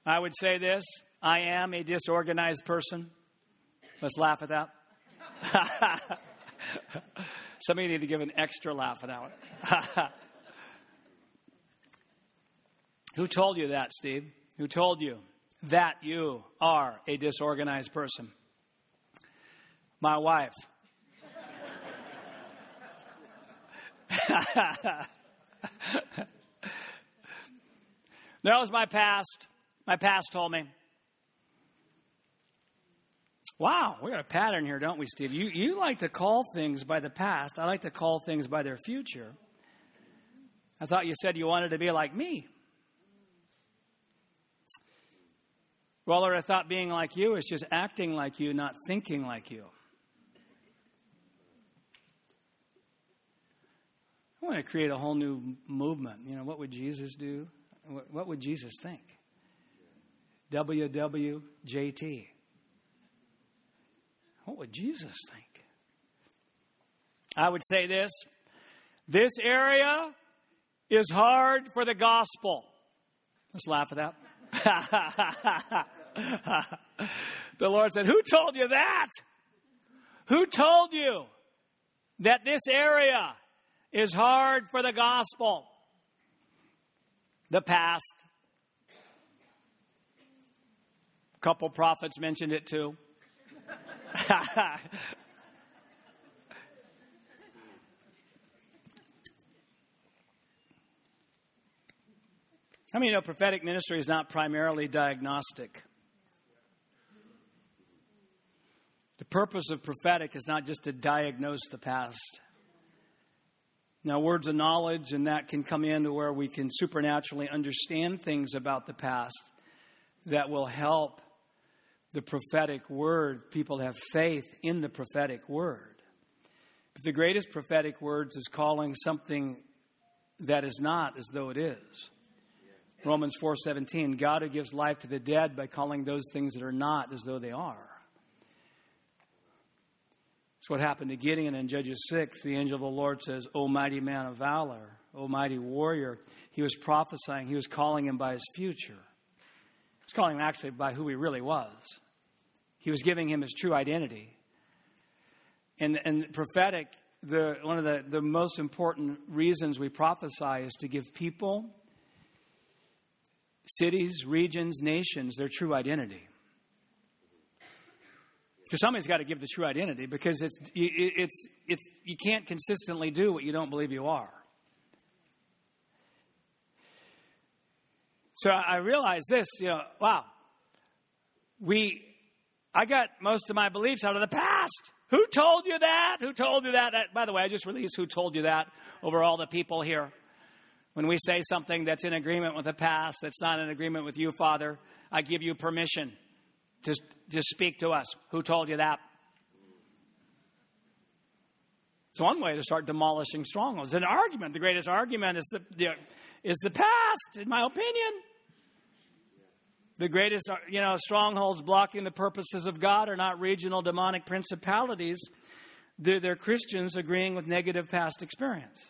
I would say this, I am a disorganized person. Let's laugh at that. Somebody need to give an extra laugh at that one. Who told you that, Steve? Who told you that you are a disorganized person? My wife. That was my past. My past told me. Wow, we got a pattern here, don't we, Steve? You you like to call things by the past. I like to call things by their future. I thought you said you wanted to be like me. Well, Lord, I thought being like you is just acting like you, not thinking like you. I want to create a whole new movement. You know, what would Jesus do? What would Jesus think? W W J T. What would Jesus think? I would say this. This area is hard for the gospel. Let's laugh at that. The Lord said, who told you that? Who told you that this area is hard for the gospel? The past. A couple prophets mentioned it too. How many know prophetic ministry is not primarily diagnostic? The purpose of prophetic is not just to diagnose the past. Now, words of knowledge, and that can come into where we can supernaturally understand things about the past that will help the prophetic word. People have faith in the prophetic word. But the greatest prophetic words is calling something that is not as though it is. Yes. Romans four seventeen, God who gives life to the dead by calling those things that are not as though they are. It's what happened to Gideon in Judges six. The angel of the Lord says, O mighty man of valor, O mighty warrior. He was prophesying. He was calling him by his future. He's calling him actually by who he really was. He was giving him his true identity. And and prophetic, the one of the, the most important reasons we prophesy is to give people, cities, regions, nations their true identity. Because somebody's got to give the true identity, because it's it's it's you can't consistently do what you don't believe you are. So I realized this, you know, wow, we, I got most of my beliefs out of the past. Who told you that? Who told you that? That, by the way, I just released who told you that over all the people here. When we say something that's in agreement with the past, that's not in agreement with you, Father, I give you permission to, to speak to us. Who told you that? It's one way to start demolishing strongholds. An argument, the greatest argument is the, the, is the past, in my opinion. The greatest, you know, strongholds blocking the purposes of God are not regional demonic principalities. They're, they're Christians agreeing with negative past experience.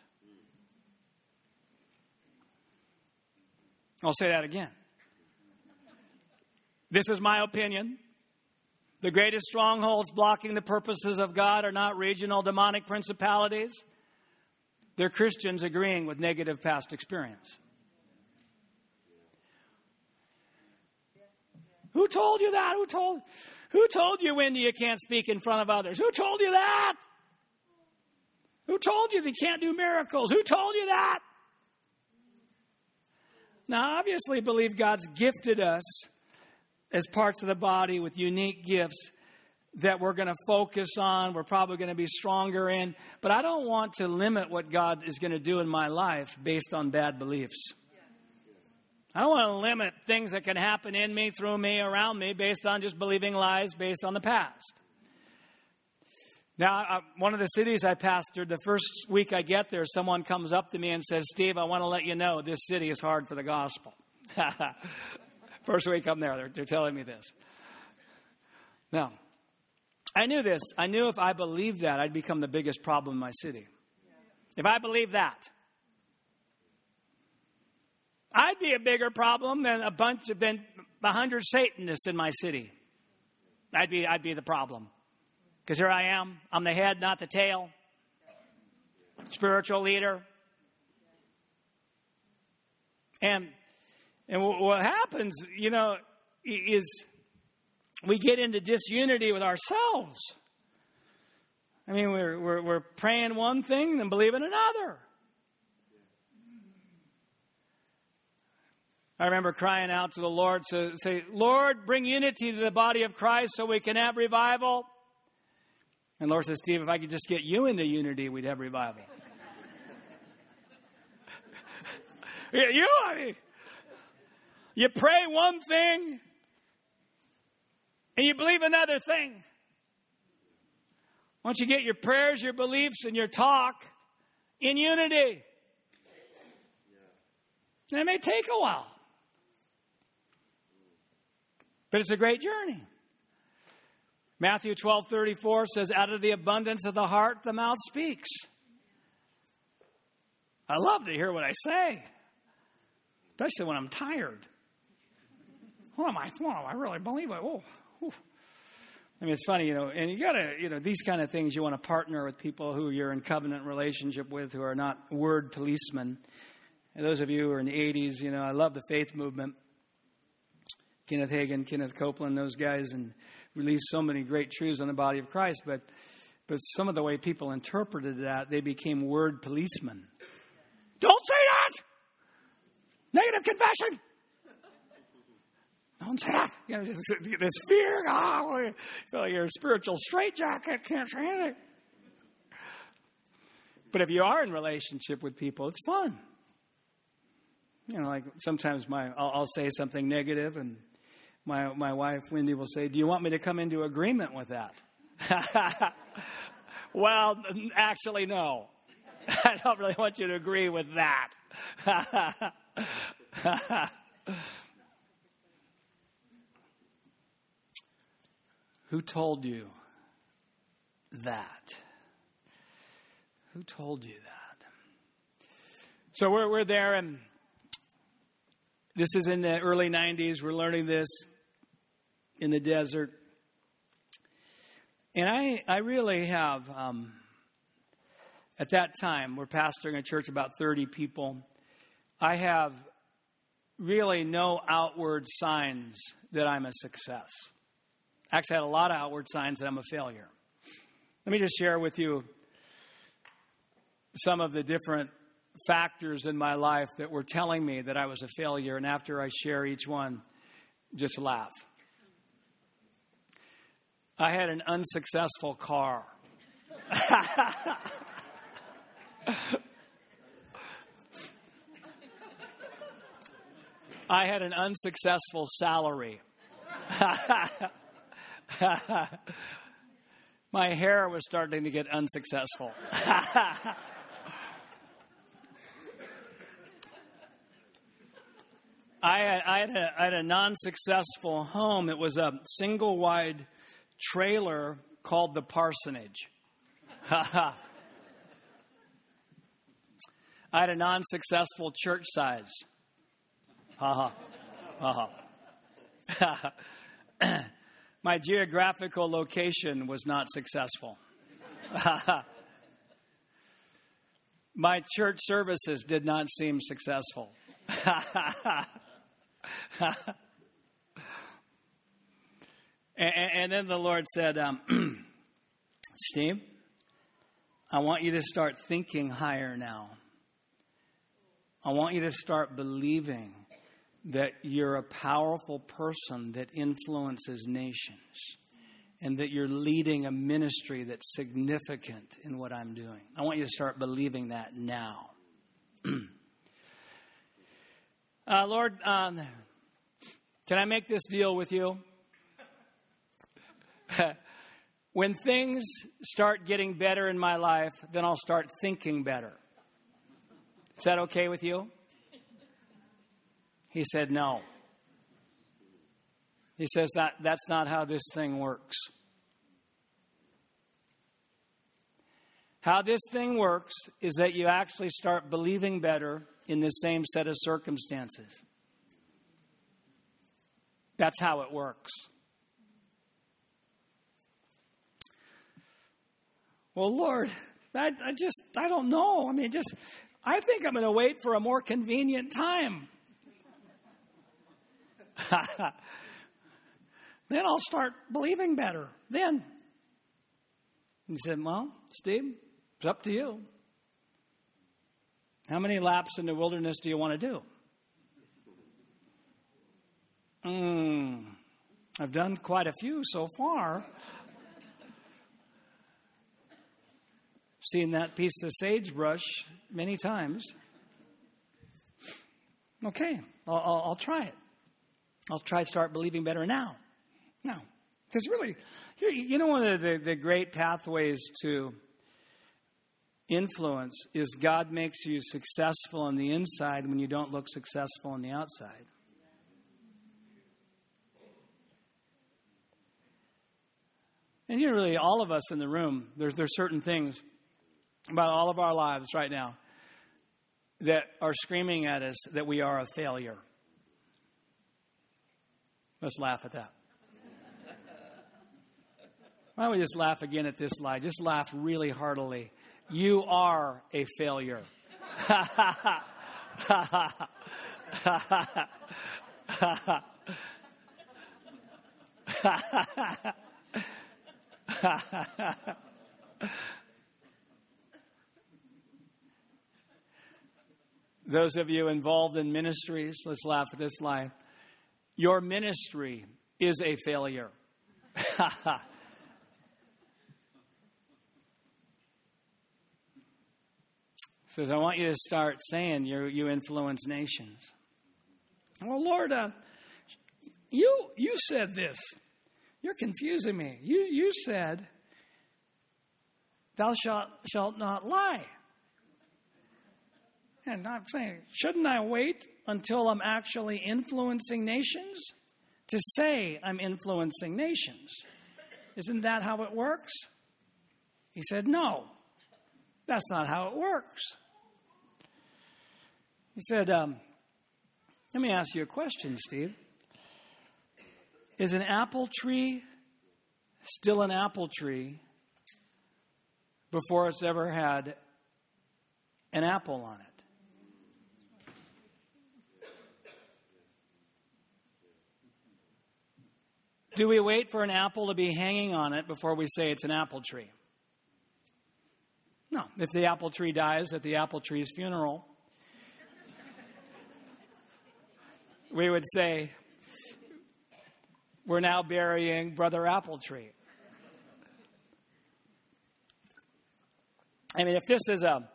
I'll say that again. This is my opinion. The greatest strongholds blocking the purposes of God are not regional demonic principalities. They're Christians agreeing with negative past experience. Who told you that? Who told, who told you, Wendy, you can't speak in front of others? Who told you that? Who told you they can't do miracles? Who told you that? Now, obviously, I believe God's gifted us as parts of the body with unique gifts that we're going to focus on, we're probably going to be stronger in. But I don't want to limit what God is going to do in my life based on bad beliefs. I don't want to limit things that can happen in me, through me, around me, based on just believing lies based on the past. Now, I, one of the cities I pastored, the first week I get there, someone comes up to me and says, Steve, I want to let you know this city is hard for the gospel. First week I'm there, they're, they're telling me this. Now, I knew this. I knew if I believed that, I'd become the biggest problem in my city. If I believed that, I'd be a bigger problem than a bunch of than a hundred Satanists in my city. I'd be I'd be the problem, because here I am. I'm the head, not the tail. Spiritual leader. And and what happens, you know, is we get into disunity with ourselves. I mean, we're we're, we're praying one thing and believing another. I remember crying out to the Lord, so say, Lord, bring unity to the body of Christ so we can have revival. And the Lord says, Steve, if I could just get you into unity, we'd have revival. you, I mean, you pray one thing and you believe another thing. Once you get your prayers, your beliefs, and your talk in unity, and it may take a while. But it's a great journey. Matthew twelve thirty-four says, out of the abundance of the heart, the mouth speaks. I love to hear what I say, especially when I'm tired. What am I? Wow, I really believe it. Whoa. Whew. I mean, it's funny, you know, and you got to, you know, these kind of things, you want to partner with people who you're in covenant relationship with, who are not word policemen. And those of you who are in the eighties, you know, I love the faith movement. Kenneth Hagin, Kenneth Copeland, those guys, and released so many great truths on the body of Christ. But but some of the way people interpreted that, they became word policemen. Don't say that! Negative confession! Don't say that! You know, this, this fear, oh, you're a spiritual straitjacket, can't say anything. But if you are in relationship with people, it's fun. You know, like sometimes my I'll, I'll say something negative and My my wife, Wendy, will say, do you want me to come into agreement with that? Well, actually, no. I don't really want you to agree with that. Who told you that? Who told you that? So we're we're there, and this is in the early nineties. We're learning this in the desert. And I, I really have, um, at that time, we're pastoring a church about thirty people. I have really no outward signs that I'm a success. Actually, I had a lot of outward signs that I'm a failure. Let me just share with you some of the different factors in my life that were telling me that I was a failure. And after I share each one, just laugh. I had an unsuccessful car. I had an unsuccessful salary. My hair was starting to get unsuccessful. I had, I had a, I had a non-successful home. It was a single-wide trailer called the Parsonage. Ha ha. I had a non-successful church size. Ha ha. Ha ha. My geographical location was not successful. Ha ha. My church services did not seem successful. and, and then the Lord said, um, Steve, I want you to start thinking higher now. I want you to start believing that you're a powerful person that influences nations and that you're leading a ministry that's significant in what I'm doing. I want you to start believing that now. uh, Lord, um, can I make this deal with you? When things start getting better in my life, then I'll start thinking better. Is that okay with you? He said, no. He says, that that's not how this thing works. How this thing works is that you actually start believing better in the same set of circumstances. That's how it works. Well, Lord, I, I just, I don't know. I mean, just, I think I'm going to wait for a more convenient time. Then I'll start believing better. Then. He said, well, Steve, it's up to you. How many laps in the wilderness do you want to do? Mm, I've done quite a few so far. Seen that piece of sagebrush many times. Okay, I'll, I'll, I'll try it. I'll try to start believing better now. Now, because really, you know, one of the, the great pathways to influence is God makes you successful on the inside when you don't look successful on the outside. And you know, really, all of us in the room, there's there's certain things about all of our lives right now that are screaming at us that we are a failure. Let's laugh at that. Why don't we just laugh again at this lie? Just laugh really heartily. You are a failure. Those of you involved in ministries, let's laugh at this lie. Your ministry is a failure. Says, I want you to start saying you you influence nations. Well, Lord, uh, you you said this. You're confusing me. You you said, thou shalt, shalt not lie. And I'm saying, shouldn't I wait until I'm actually influencing nations to say I'm influencing nations? Isn't that how it works? He said, no, that's not how it works. He said, um, let me ask you a question, Steve. Is an apple tree still an apple tree before it's ever had an apple on it? Do we wait for an apple to be hanging on it before we say it's an apple tree? No. If the apple tree dies at the apple tree's funeral, we would say, we're now burying Brother Apple Tree. I mean, if this is a,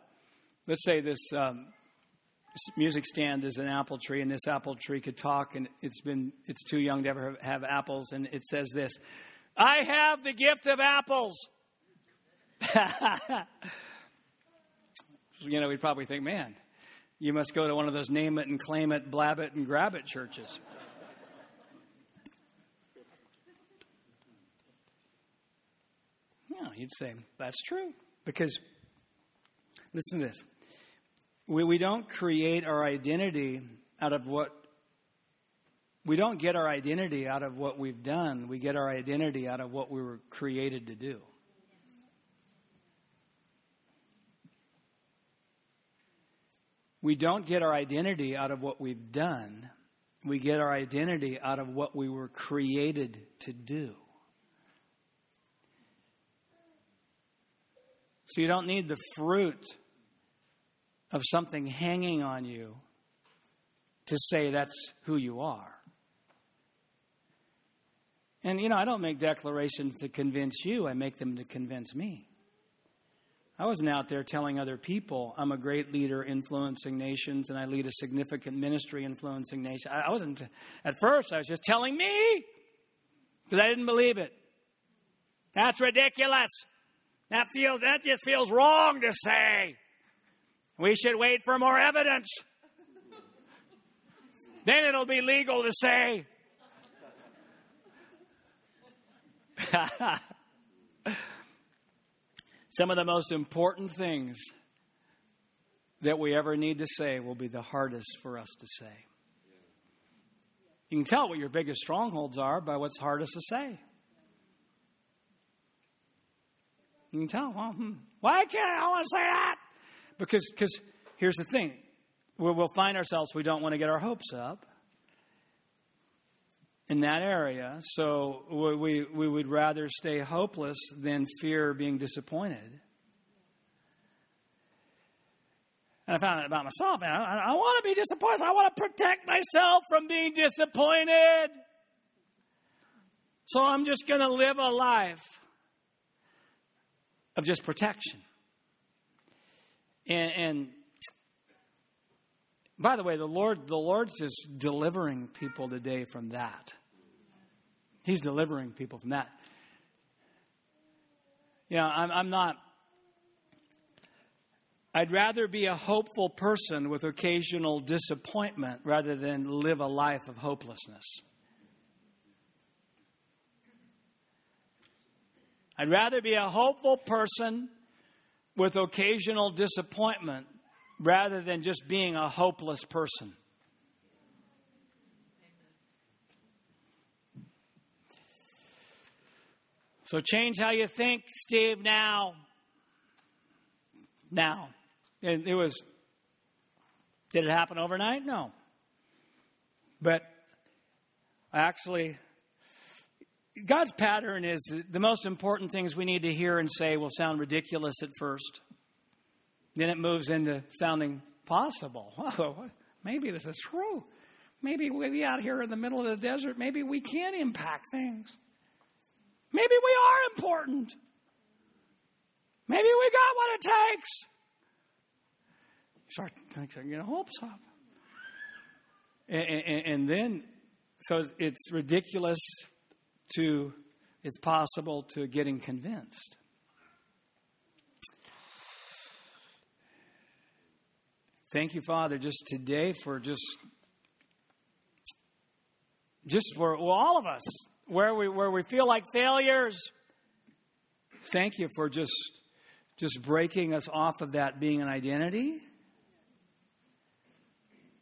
let's say this um, music stand is an apple tree, and this apple tree could talk, and it's been it's too young to ever have, have apples, and it says this, I have the gift of apples. You know, we'd probably think, man, You must go to one of those name it and claim it, blab it and grab it churches. Yeah, you'd say, that's true. Because, listen to this. We, we don't create our identity out of what, we don't get our identity out of what we've done. We get our identity out of what we were created to do. We don't get our identity out of what we've done. We get our identity out of what we were created to do. So you don't need the fruit of something hanging on you to say that's who you are. And, you know, I don't make declarations to convince you. I make them to convince me. I wasn't out there telling other people I'm a great leader influencing nations and I lead a significant ministry influencing nations. I wasn't. At first, I was just telling me because I didn't believe it. That's ridiculous. That feels, that just feels wrong to say. We should wait for more evidence. Then it'll be legal to say. Some of the most important things that we ever need to say will be the hardest for us to say. You can tell what your biggest strongholds are by what's hardest to say. You can tell, well, hmm, why can't I want to say that? Because because here's the thing. We'll, we'll find ourselves, we don't want to get our hopes up in that area. So we, we would rather stay hopeless than fear being disappointed. And I found that about myself. Man, I, I want to be disappointed. I want to protect myself from being disappointed. So I'm just going to live a life of just protection. And, and by the way, the Lord, the Lord's just delivering people today from that. He's delivering people from that. You know, I'm, I'm not. I'd rather be a hopeful person with occasional disappointment rather than live a life of hopelessness. I'd rather be a hopeful person with occasional disappointment rather than just being a hopeless person. So change how you think, Steve, now. Now. And it was, did it happen overnight? No. But actually, God's pattern is the most important things we need to hear and say will sound ridiculous at first. Then it moves into sounding possible. Whoa, maybe this is true. Maybe we'll be out here in the middle of the desert. Maybe we can impact things. Maybe we are important. Maybe we got what it takes. Start thinking, you know, hopes up. And, and, and then, so it's ridiculous to, it's possible to getting convinced. Thank you, Father, just today for just, just for well, all of us, where we where we feel like failures. Thank you for just, just breaking us off of that being an identity.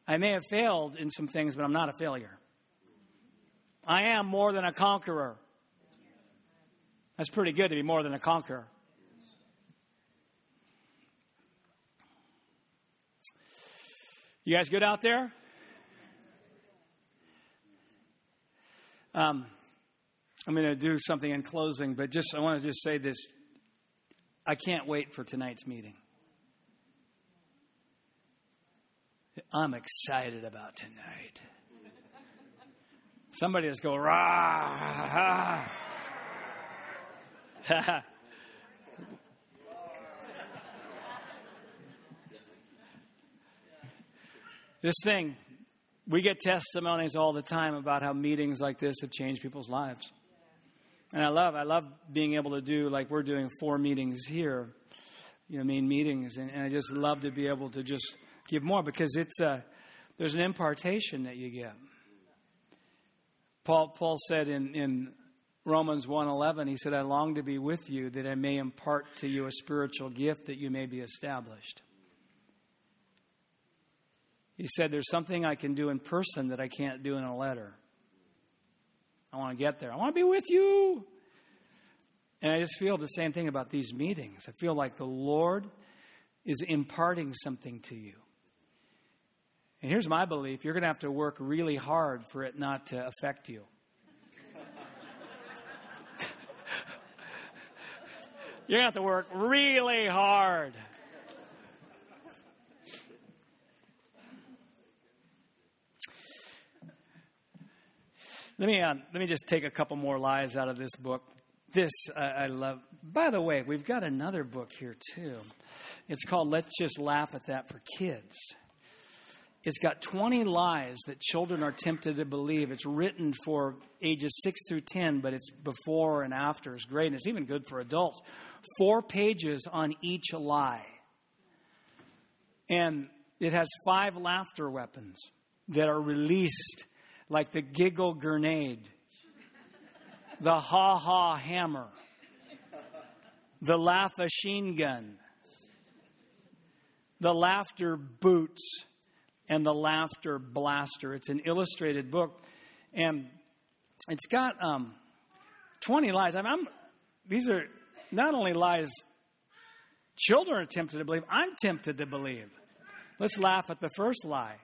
I may have failed in some things, but I'm not a failure. I am more than a conqueror. That's pretty good to be more than a conqueror. You guys good out there? Um, I'm going to do something in closing, but just I want to just say this. I can't wait for tonight's meeting. I'm excited about tonight. Somebody just go, rah, ha. This thing, we get testimonies all the time about how meetings like this have changed people's lives. And I love, I love being able to do, like we're doing four meetings here, you know, main meetings. And, and I just love to be able to just Give more, because it's a, there's an impartation that you get. Paul Paul said in, in Romans one eleven, he said, I long to be with you that I may impart to you a spiritual gift that you may be established. He said, there's something I can do in person that I can't do in a letter. I want to get there. I want to be with you. And I just feel the same thing about these meetings. I feel like the Lord is imparting something to you. And here's my belief. You're going to have to work really hard for it not to affect you. You're going to have to work really hard. Let me, uh, let me just take a couple more lies out of this book. This uh, I love. By the way, we've got another book here, too. It's called Let's Just Laugh at That for Kids. It's got twenty lies that children are tempted to believe. It's written for ages six through ten, but it's before and after. It's great, and it's even good for adults. Four pages on each lie. And it has five laughter weapons that are released, like the giggle grenade, the ha-ha hammer, the laugh-a-sheen gun, the laughter boots, and the laughter blaster. It's an illustrated book, and it's got um, twenty lies. I mean, I'm, these are not only lies children are tempted to believe, I'm tempted to believe. Let's laugh at the first lie.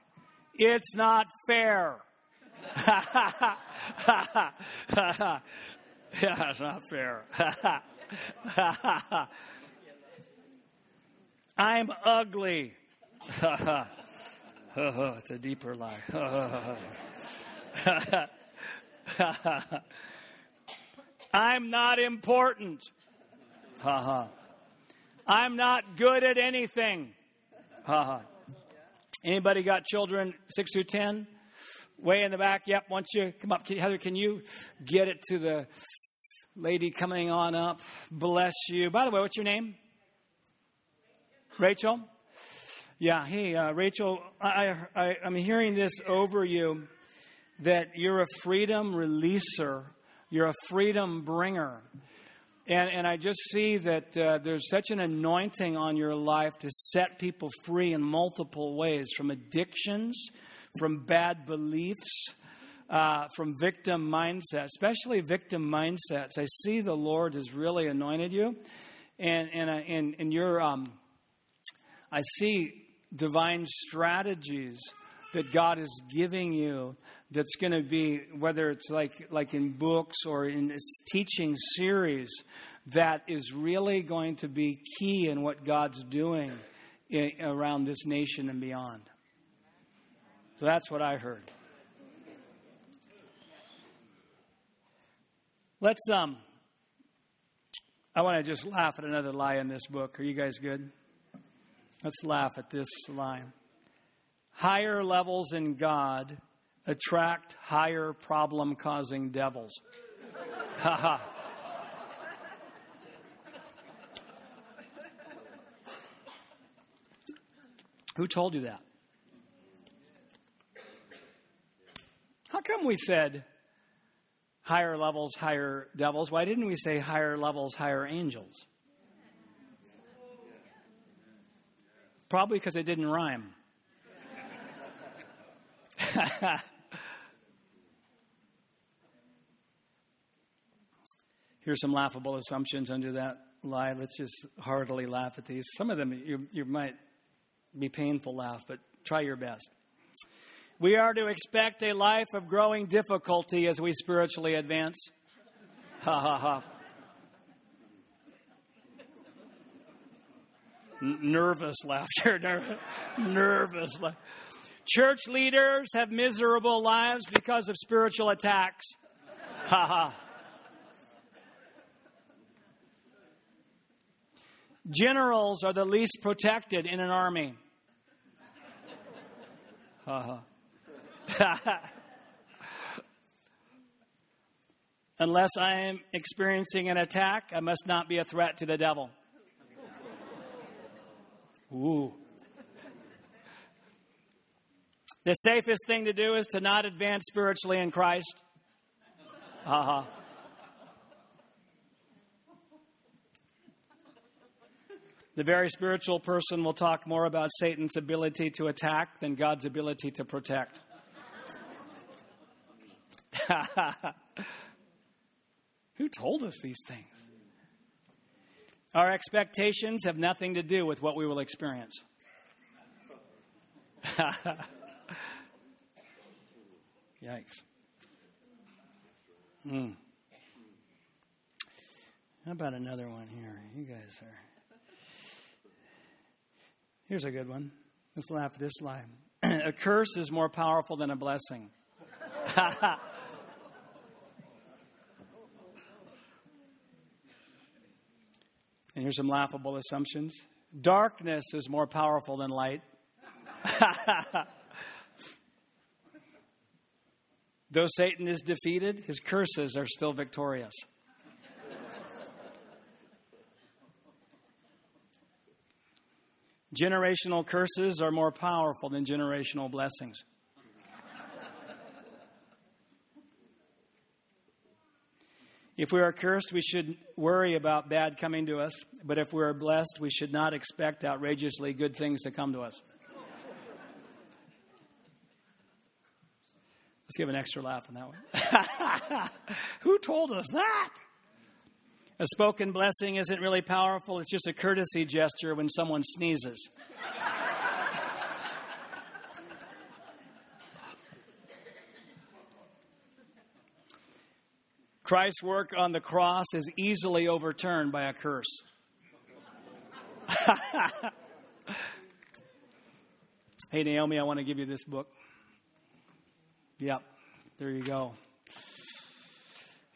It's not fair. Yeah, it's not fair. I'm ugly. It's a deeper lie. I'm not important. I'm not good at anything. Anybody got children six through ten? Way in the back. Yep. Once you come up, Heather, can you get it to the lady coming on up? Bless you. By the way, what's your name? Rachel. Rachel? Yeah. Hey, uh, Rachel, I, I, I'm hearing this over you, that you're a freedom releaser. You're a freedom bringer. And, and I just see that uh, there's such an anointing on your life to set people free in multiple ways, from addictions, from bad beliefs, uh, from victim mindset, especially victim mindsets. I see the Lord has really anointed you, and and and and you're. Um, I see divine strategies that God is giving you. That's going to be, whether it's like like in books or in this teaching series, that is really going to be key in what God's doing in, around this nation and beyond. So that's what I heard. Let's, um, I want to just laugh at another lie in this book. Are you guys good? Let's laugh at this lie. Higher levels in God attract higher problem-causing devils. Ha ha. Who told you that? How come we said higher levels, higher devils? Why didn't we say higher levels, higher angels? Probably because it didn't rhyme. Here's some laughable assumptions under that lie. Let's just heartily laugh at these. Some of them you, you might be painful laugh, but try your best. We are to expect a life of growing difficulty as we spiritually advance. Ha, ha, ha. N- nervous laughter. Nervous, nervous laughter. Church leaders have miserable lives because of spiritual attacks. Ha, ha. Generals are the least protected in an army. Ha, ha. Unless I am experiencing an attack, I must not be a threat to the devil. Ooh. The safest thing to do is to not advance spiritually in Christ. Uh-huh. The very spiritual person will talk more about Satan's ability to attack than God's ability to protect. Who told us these things? Our expectations have nothing to do with what we will experience. Yikes. Mm. How about another one here? You guys are... Here's a good one. Let's laugh at this slide. A curse is more powerful than a blessing. And here's some laughable assumptions. Darkness is more powerful than light. Though Satan is defeated, his curses are still victorious. Generational curses are more powerful than generational blessings. If we are cursed, we should worry about bad coming to us. But if we are blessed, we should not expect outrageously good things to come to us. Let's give an extra laugh on that one. Who told us that? A spoken blessing isn't really powerful. It's just a courtesy gesture when someone sneezes. Christ's work on the cross is easily overturned by a curse. Hey, Naomi, I want to give you this book. Yep, there you go.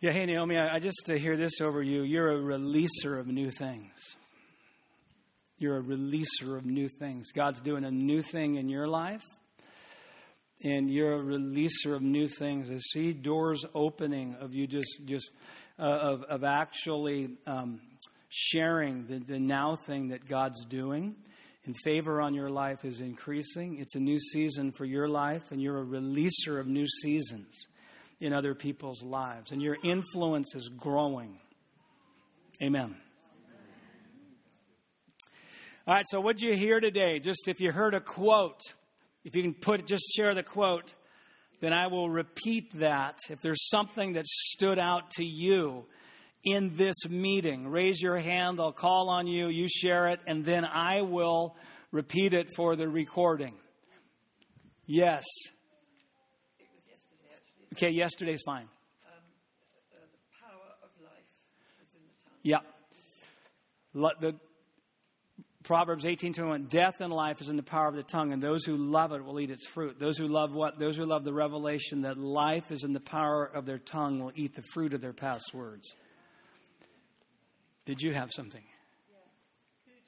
Yeah, hey, Naomi, I, I just to hear this over you. You're a releaser of new things. You're a releaser of new things. God's doing a new thing in your life. And you're a releaser of new things. I see doors opening of you just, just uh, of, of actually um, sharing the, the now thing that God's doing. And favor on your life is increasing. It's a new season for your life. And you're a releaser of new seasons in other people's lives. And your influence is growing. Amen. All right, so what'd you hear today? Just if you heard a quote... If you can put just share the quote, then I will repeat that. If there's something that stood out to you in this meeting, raise your hand. I'll call on you. You share it, and then I will repeat it for the recording. Yes. It was yesterday, actually. Okay, yesterday's fine. Um, uh, the power of life is in the tongue. Yeah. Let the. Proverbs eighteen twenty-one, death and life is in the power of the tongue, and those who love it will eat its fruit. Those who love what? Those who love the revelation that life is in the power of their tongue will eat the fruit of their past words. Did you have something? Yes.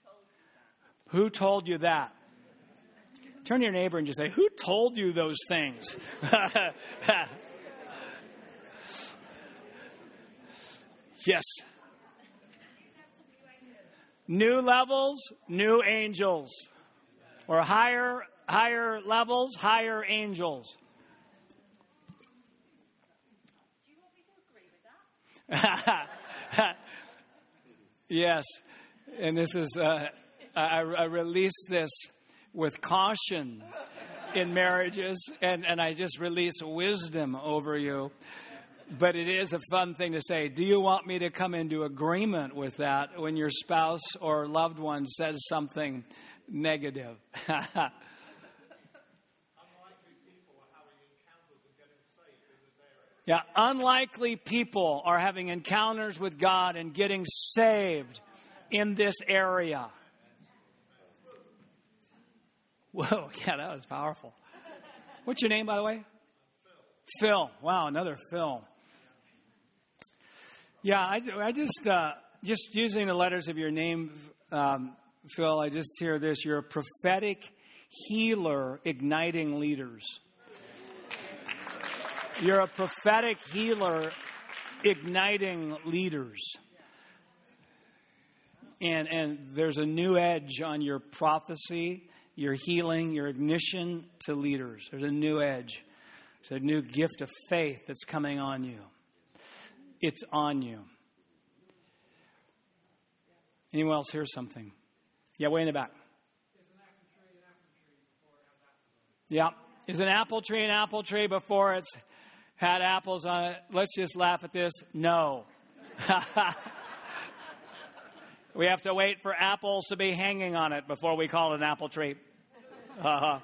Who told you that? Who told you that? Turn to your neighbor and just say, who told you those things? Yes. New levels, new angels. Or higher, higher levels, higher angels. Do you want me to agree with that? Yes. And this is, uh, I, I release this with caution in marriages. And, and I just release wisdom over you. But it is a fun thing to say. Do you want me to come into agreement with that when your spouse or loved one says something negative? Unlikely people are having encounters and getting saved in this area. Yeah, unlikely people are having encounters with God and getting saved in this area. Whoa, yeah, that was powerful. What's your name, by the way? Phil. Wow, another Phil. Yeah, I, I just, uh, just using the letters of your name, um, Phil, I just hear this. You're a prophetic healer igniting leaders. You're a prophetic healer igniting leaders. And, and there's a new edge on your prophecy your healing, your ignition to leaders. There's a new edge. There's a new gift of faith that's coming on you. It's on you. Anyone else hear something? Yeah, way in the back. Yeah. Is an apple tree an apple tree before it's had apples on it? Let's just laugh at this. No. We have to wait for apples to be hanging on it before we call it an apple tree. Uh-huh.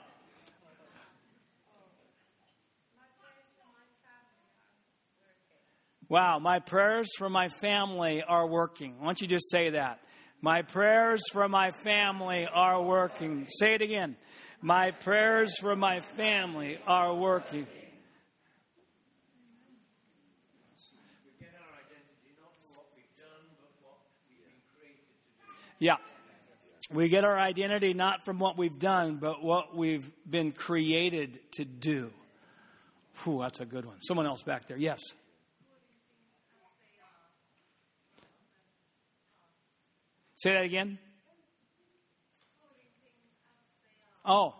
Wow, my prayers for my family are working. Why don't you just say that? My prayers for my family are working. Say it again. My prayers for my family are working. Yeah. We get our identity not from what we've done, but what we've been created to do. Whew, that's a good one. Someone else back there. Yes. Say that again. Oh,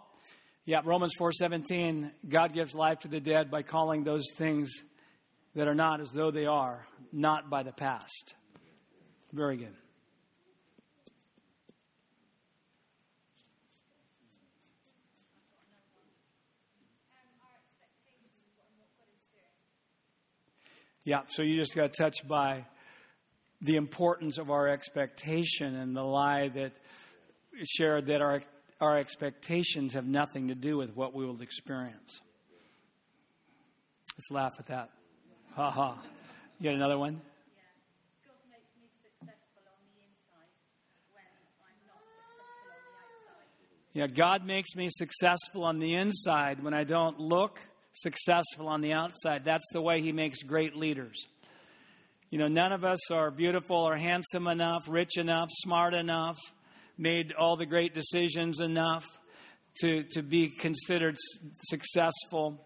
yeah, Romans four seventeen, God gives life to the dead by calling those things that are not as though they are, not by the past. Very good. Yeah, so you just got touched by the importance of our expectation and the lie that shared that our Our expectations have nothing to do with what we will experience. Let's laugh at that. Ha ha. You got another one? Yeah. God makes me successful on the inside when I'm not successful on the outside. Yeah, God makes me successful on the inside when I don't look successful on the outside. That's the way He makes great leaders. You know, none of us are beautiful or handsome enough, rich enough, smart enough, made all the great decisions enough to, to be considered successful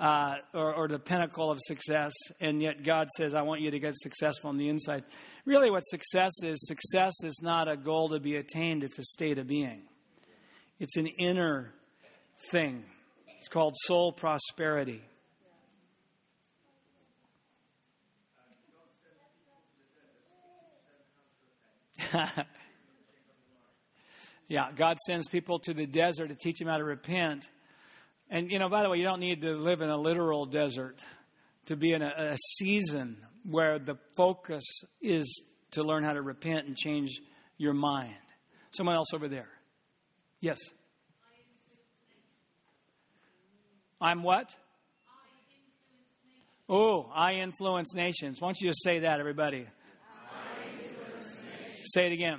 uh, or, or the pinnacle of success. And yet God says, I want you to get successful on the inside. Really what success is, success is not a goal to be attained. It's a state of being. It's an inner thing. It's called soul prosperity. Yeah, God sends people to the desert to teach them how to repent. And, you know, by the way, you don't need to live in a literal desert to be in a, a season where the focus is to learn how to repent and change your mind. Someone else over there. Yes. I'm what? I oh, I influence nations. Why don't you just say that, everybody? I influence nations. Say it again.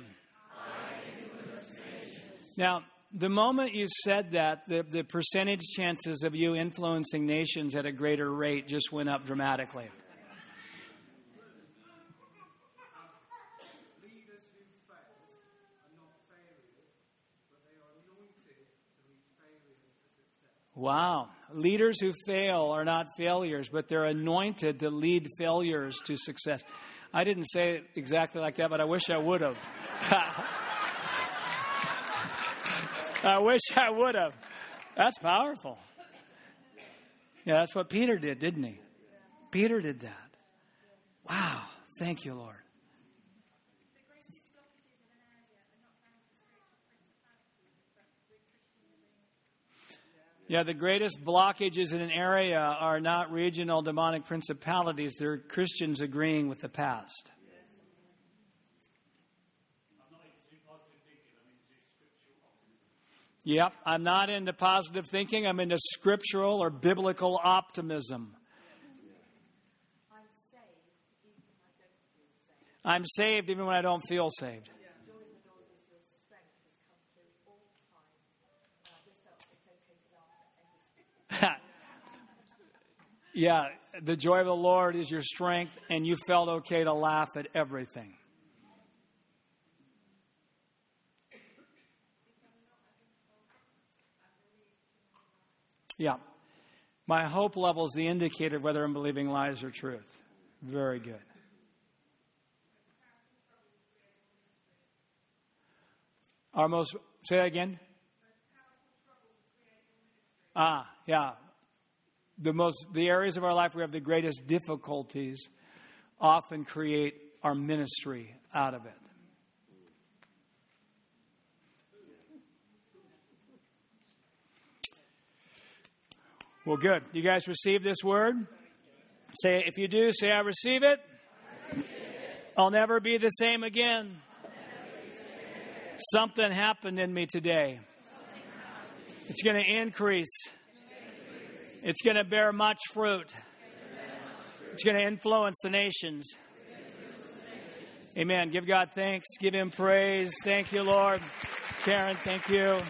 Now, the moment you said that, the, the percentage chances of you influencing nations at a greater rate just went up dramatically. Leaders who fail are not failures, but they are anointed to lead failures to success. Wow. Leaders who fail are not failures, but they're anointed to lead failures to success. I didn't say it exactly like that, but I wish I would have. I wish I would have. That's powerful. Yeah, that's what Peter did, didn't he? Peter did that. Wow. Thank you, Lord. Yeah, the greatest blockages in an area are not regional demonic principalities. They're Christians agreeing with the past. Yep, I'm not into positive thinking. I'm into scriptural or biblical optimism. I'm saved even when I don't feel saved. Yeah, the joy of the Lord is your strength, and you felt okay to laugh at everything. Yeah. My hope level is the indicator of whether I'm believing lies or truth. Very good. Our most, say that again. Ah, yeah. The most, the areas of our life we have the greatest difficulties often create our ministry out of it. Well, good. You guys receive this word? Say, if you do, say, I receive it. I receive it. I'll never be the same again. Something happened in me today. It's going to increase. It's going to bear much fruit. It's going to influence the nations. Amen. Give God thanks. Give Him praise. Thank you, Lord. Karen, thank you.